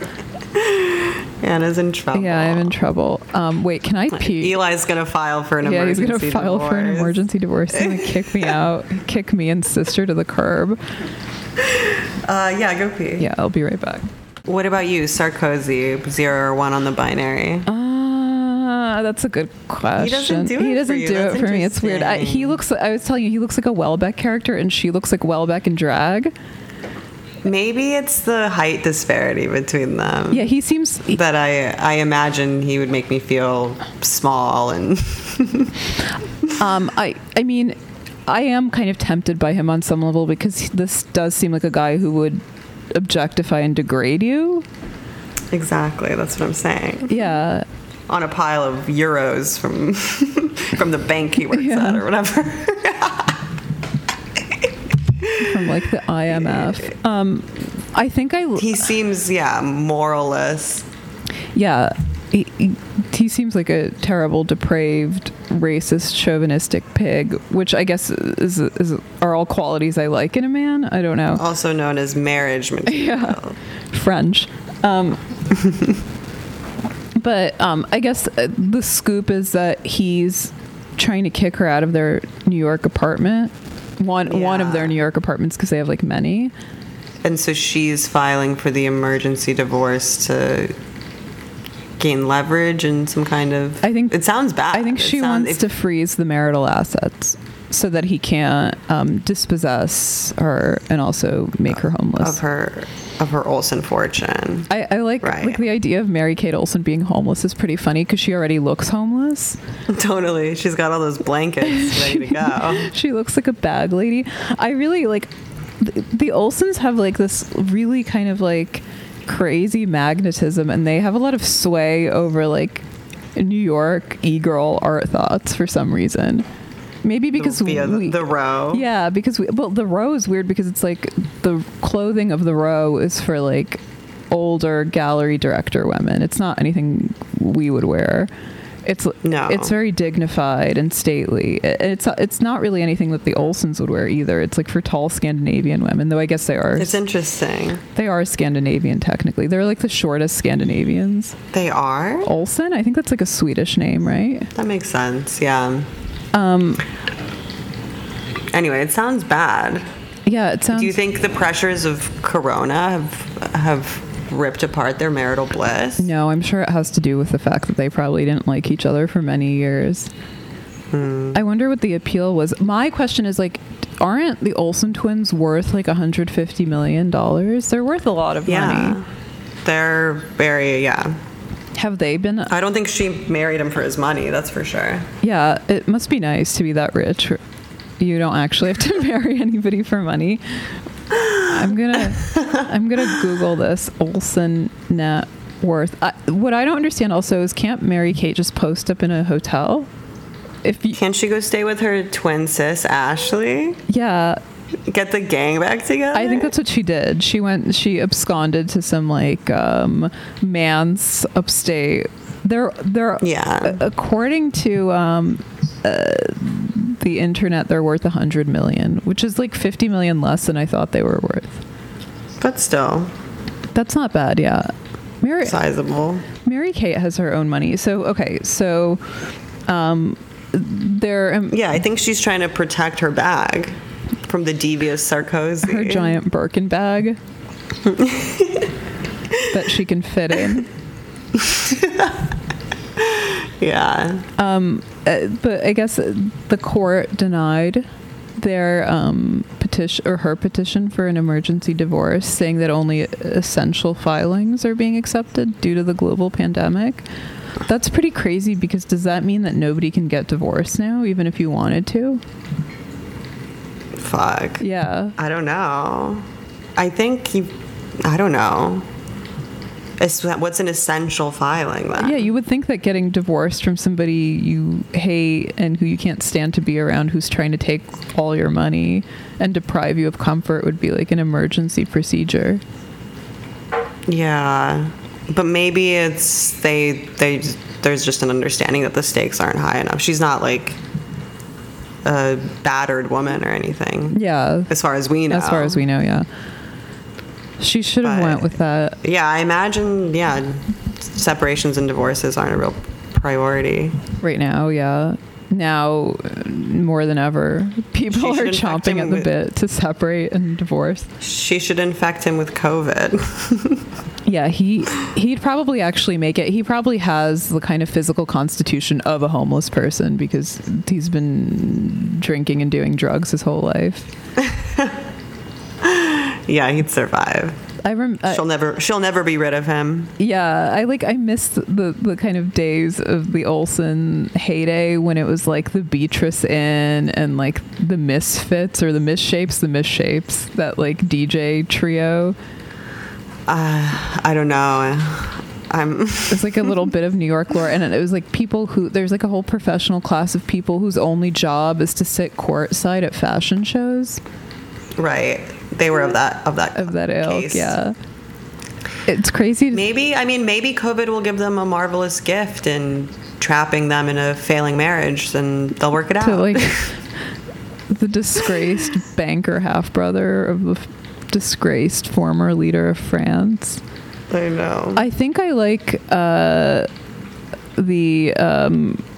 Anna's in trouble. Yeah, I'm in trouble. Wait, can I pee? Eli's going to file for an emergency divorce. Yeah, he's going to file for an emergency divorce. He's going to kick me out, kick me and sister to the curb. Yeah, go pee. Yeah, I'll be right back. What about you, Sarkozy? 0 or 1 on the binary? That's a good question. He doesn't do it. That's for me. It's weird. I was telling you, he looks like a Wellbeck character, and she looks like Wellbeck in drag. Maybe it's the height disparity between them. Yeah, he seems... That I imagine he would make me feel small and... I mean, I am kind of tempted by him on some level because this does seem like a guy who would objectify and degrade you. Exactly. That's what I'm saying. Yeah. On a pile of euros from from the bank he works at or whatever. From like the IMF. I think he seems, moralist. Yeah. He seems like a terrible, depraved, racist, chauvinistic pig, which I guess are all qualities I like in a man. I don't know. Also known as marriage material. Yeah. French. But I guess the scoop is that he's trying to kick her out of their New York apartment. One of their New York apartments, because they have like many. And so she's filing for the emergency divorce to gain leverage and some kind of... I think it sounds bad. I think she wants to freeze the marital assets so that he can't dispossess her and also make her homeless of her Olsen fortune. I like the idea of Mary Kate Olsen being homeless is pretty funny because she already looks homeless. Totally, she's got all those blankets ready to go. She looks like a bad lady. I really like the Olsens have like this really kind of like crazy magnetism, and they have a lot of sway over like New York e-girl art thoughts for some reason. Maybe because the Row. Yeah, because the Row is weird because it's like the clothing of the Row is for like older gallery director women. It's not anything we would wear. It's very dignified and stately. It's not really anything that the Olsens would wear either. It's like for tall Scandinavian women, though I guess they are. It's interesting. They are Scandinavian technically. They're like the shortest Scandinavians. They are? Olsen? I think that's like a Swedish name, right? That makes sense. Yeah. Anyway, it sounds bad. Yeah, it sounds... Do you think the pressures of Corona have ripped apart their marital bliss? No, I'm sure it has to do with the fact that they probably didn't like each other for many years. I wonder what the appeal was. My question is, like, aren't the Olsen twins worth, like, $150 million? They're worth a lot of money. They're very, Have they been? I don't think she married him for his money. That's for sure. Yeah, it must be nice to be that rich. You don't actually have to marry anybody for money. I'm gonna Google this Olsen net worth. What I don't understand also is can't Mary Kate just post up in a hotel? Can't she go stay with her twin sis Ashley? Yeah. Get the gang back together? I think that's what she did. She absconded to some like man's upstate. According to the internet, they're worth $100 million, which is like $50 million less than I thought they were worth. But still, that's not bad. Yeah, sizable. Mary Kate has her own money. I think she's trying to protect her bag. From the devious Sarkozy. Her giant Birkin bag that she can fit in. Yeah. But I guess the court denied their petition or her petition for an emergency divorce, saying that only essential filings are being accepted due to the global pandemic. That's pretty crazy because does that mean that nobody can get divorced now, even if you wanted to? Fuck. Yeah. I don't know. I think I don't know. What's an essential filing then? Yeah, you would think that getting divorced from somebody you hate and who you can't stand to be around, who's trying to take all your money and deprive you of comfort, would be like an emergency procedure. Yeah. But maybe it's there's just an understanding that the stakes aren't high enough. She's not like a battered woman or anything. Yeah. As far as we know, yeah. She should have went with that. Yeah, I imagine, separations and divorces aren't a real priority. Right now, yeah. Now, more than ever, people are chomping at the bit to separate and divorce. She should infect him with COVID. Yeah, he'd probably actually make it. He probably has the kind of physical constitution of a homeless person because he's been drinking and doing drugs his whole life. Yeah, he'd survive. She'll never be rid of him. Yeah, I miss the kind of days of the Olsen heyday when it was like the Beatrice Inn and like the Misfits or the Misshapes, that like DJ trio. I don't know. It's like a little bit of New York lore, and it was like people who there's like a whole professional class of people whose only job is to sit courtside at fashion shows. Right. They were of that ilk, yeah. It's crazy. Maybe COVID will give them a marvelous gift in trapping them in a failing marriage, and they'll work it out. Like the disgraced banker half brother of the disgraced former leader of France. I know. I think I like the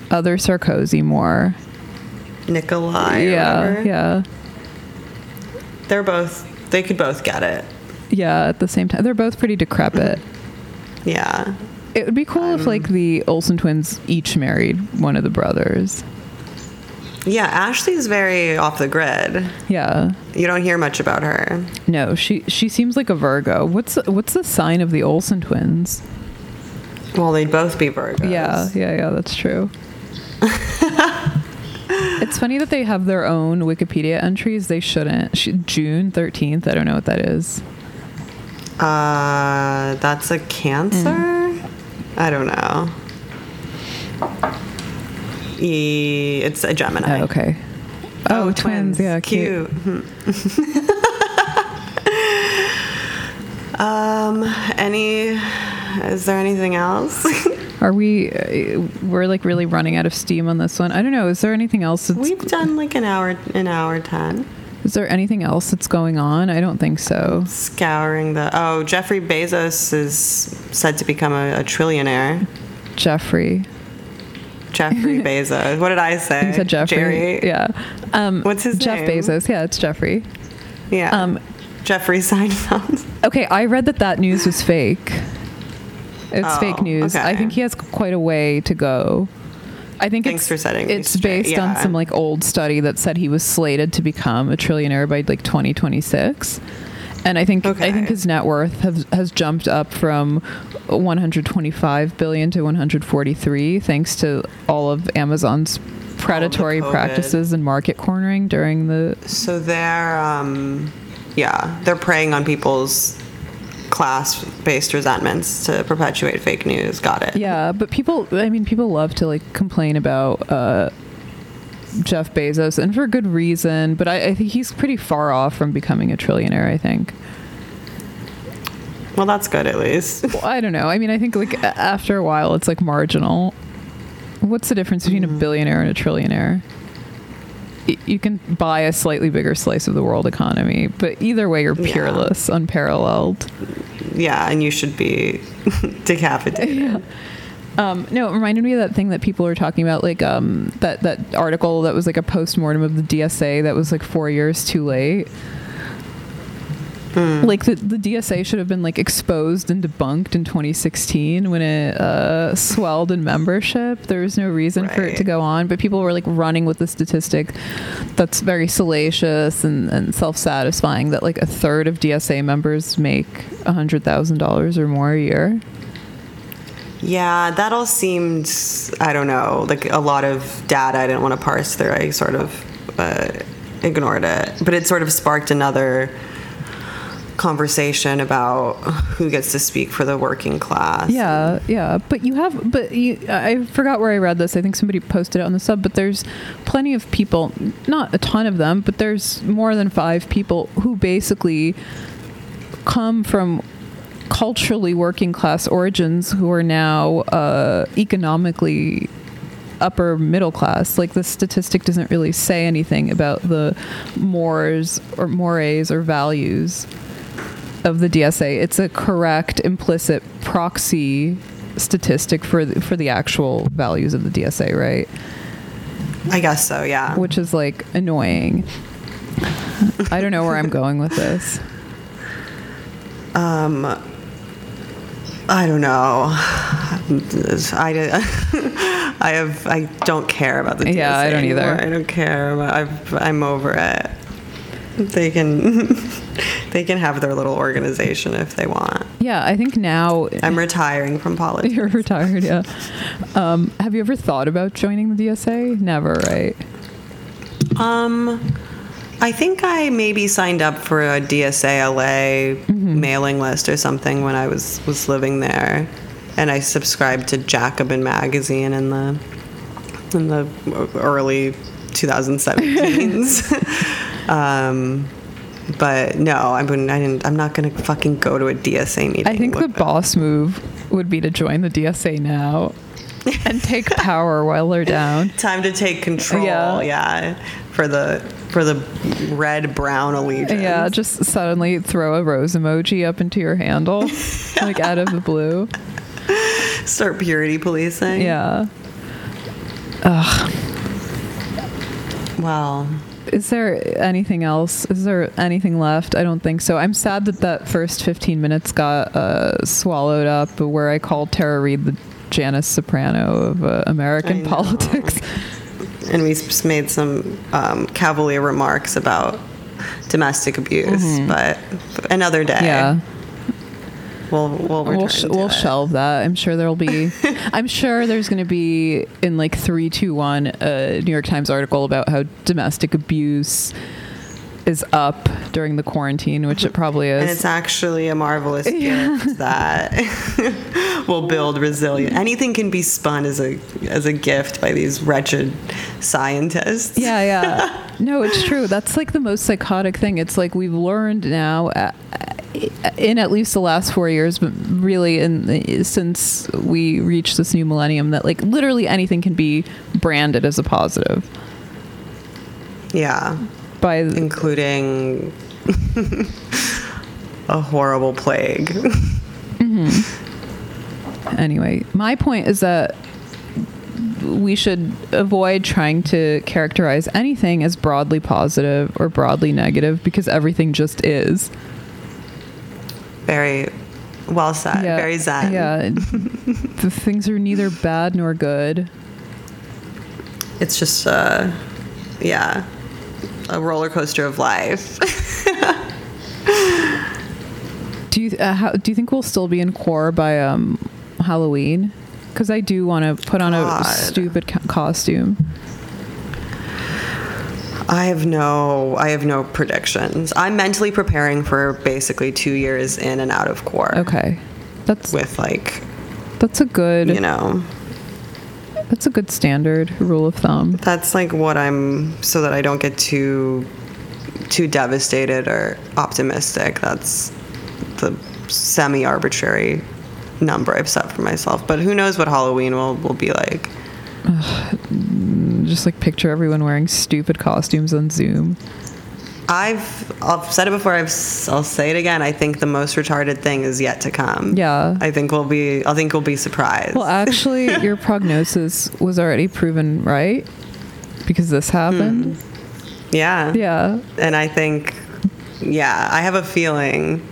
other Sarkozy more. Nikolai. Yeah, or whatever. Yeah. They could both get it. Yeah, at the same time. They're both pretty decrepit. Yeah. It would be cool if, like, the Olsen twins each married one of the brothers. Yeah, Ashley's very off the grid. Yeah. You don't hear much about her. No, she seems like a Virgo. What's the sign of the Olsen twins? Well, they'd both be Virgos. Yeah, that's true. It's funny that they have their own Wikipedia entries. They shouldn't. June 13th. I don't know what that is. That's a Cancer? I don't know. It's a Gemini. Oh, okay. Oh, twins. Yeah, cute. Is there anything else? Are we're like really running out of steam on this one. I don't know. Is there anything else? We've done like an hour 10. Is there anything else that's going on? I don't think so. Scouring Jeffrey Bezos is said to become a trillionaire. Jeffrey Bezos. What did I say? You said Jeffrey. Jerry. Yeah. What's his name? Jeff Bezos. Yeah, it's Jeffrey. Yeah. Jeffrey Seinfeld. Okay, I read that news was fake. It's fake news. Okay. I think he has quite a way to go. I think it's based on some like old study that said he was slated to become a trillionaire by like 2026. And I think his net worth has jumped up from 125 billion to 143 thanks to all of Amazon's predatory practices and market cornering during the. So they're preying on people's class-based resentments to perpetuate fake news. Got it. Yeah, but people love to like complain about Jeff Bezos, and for good reason, but I think he's pretty far off from becoming a trillionaire, I think. Well, that's good, at least. Well, I don't know. I mean, I think like after a while, it's like marginal. What's the difference between a billionaire and a trillionaire? You can buy a slightly bigger slice of the world economy, but either way, you're peerless, unparalleled. Yeah, and you should be decapitated. Yeah. No, it reminded me of that thing that people were talking about, like that article that was like a postmortem of the DSA that was like 4 years too late. Like the DSA should have been like exposed and debunked in 2016 when it swelled in membership. There was no reason for it to go on, but people were like running with the statistic that's very salacious and self-satisfying that like a third of DSA members make $100,000 or more a year. Yeah, that all seemed, I don't know, like a lot of data I didn't want to parse through. I sort of ignored it, but it sort of sparked another conversation about who gets to speak for the working class. Yeah. I forgot where I read this. I think somebody posted it on the sub, but there's plenty of people, not a ton of them, but there's more than 5 people who basically come from culturally working class origins who are now economically upper middle class. Like the statistic doesn't really say anything about the mores or values of the DSA. It's a correct, implicit proxy statistic for the actual values of the DSA, right? I guess so, yeah. Which is like annoying. I don't know where I'm going with this. I don't know. I don't care about the DSA yeah, I don't either. Anymore. I don't care. I'm over it. They can have their little organization if they want. Yeah, I think now... I'm retiring from politics. You're retired, yeah. Have you ever thought about joining the DSA? Never, right? I think I maybe signed up for a DSA LA mailing list or something when I was living there. And I subscribed to Jacobin magazine in the early 2017s. But no, I'm not going to fucking go to a DSA meeting. I think the boss move would be to join the DSA now and take power while they're down. Time to take control. Yeah. For the red brown allegiance. Yeah, just suddenly throw a rose emoji up into your handle, like out of the blue. Start purity policing. Yeah. Ugh. Well, is there anything else? Is there anything left? I don't think so. I'm sad that first 15 minutes got swallowed up, where I called Tara Reid the Janice Soprano of American politics. And we made some cavalier remarks about domestic abuse, but another day. Yeah. We'll shelve that. I'm sure there'll be. I'm sure there's going to be in like 3, 2, 1 a New York Times article about how domestic abuse is up during the quarantine, which it probably is. And it's actually a marvelous gift that will build resilience. Anything can be spun as a gift by these wretched scientists. Yeah. No, it's true. That's like the most psychotic thing. It's like we've learned now. In at least the last 4 years, but really since we reached this new millennium, that like literally anything can be branded as a positive. Yeah. Including a horrible plague. Anyway, my point is that we should avoid trying to characterize anything as broadly positive or broadly negative, because everything just is. Very well said. Yeah. Very zen. Yeah. The things are neither bad nor good. It's just, a roller coaster of life. Do you think we'll still be in core by Halloween? Because I do want to put on a stupid costume. I have no predictions. I'm mentally preparing for basically 2 years in and out of core. Okay. That's a good standard rule of thumb. That's like what so that I don't get too devastated or optimistic. That's the semi-arbitrary number I've set for myself. But who knows what Halloween will be like. Just like picture everyone wearing stupid costumes on Zoom. I've said it before. I'll say it again. I think the most retarded thing is yet to come. Yeah. I think we'll be surprised. Well, actually, your prognosis was already proven right because this happened. Yeah. Yeah. And I think, I have a feeling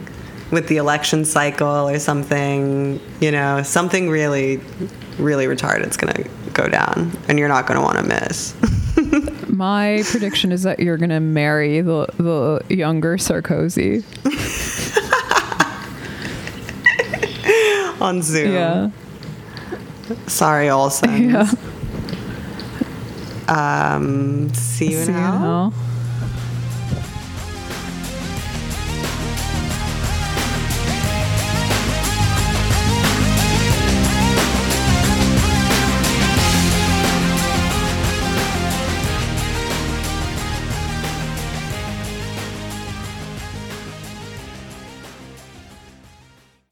with the election cycle or something, something really, really retarded's going to go down, and you're not going to want to miss. My prediction is that you're going to marry the younger Sarkozy. On Zoom. Yeah. Sorry, Olsen. Yeah. See you in hell.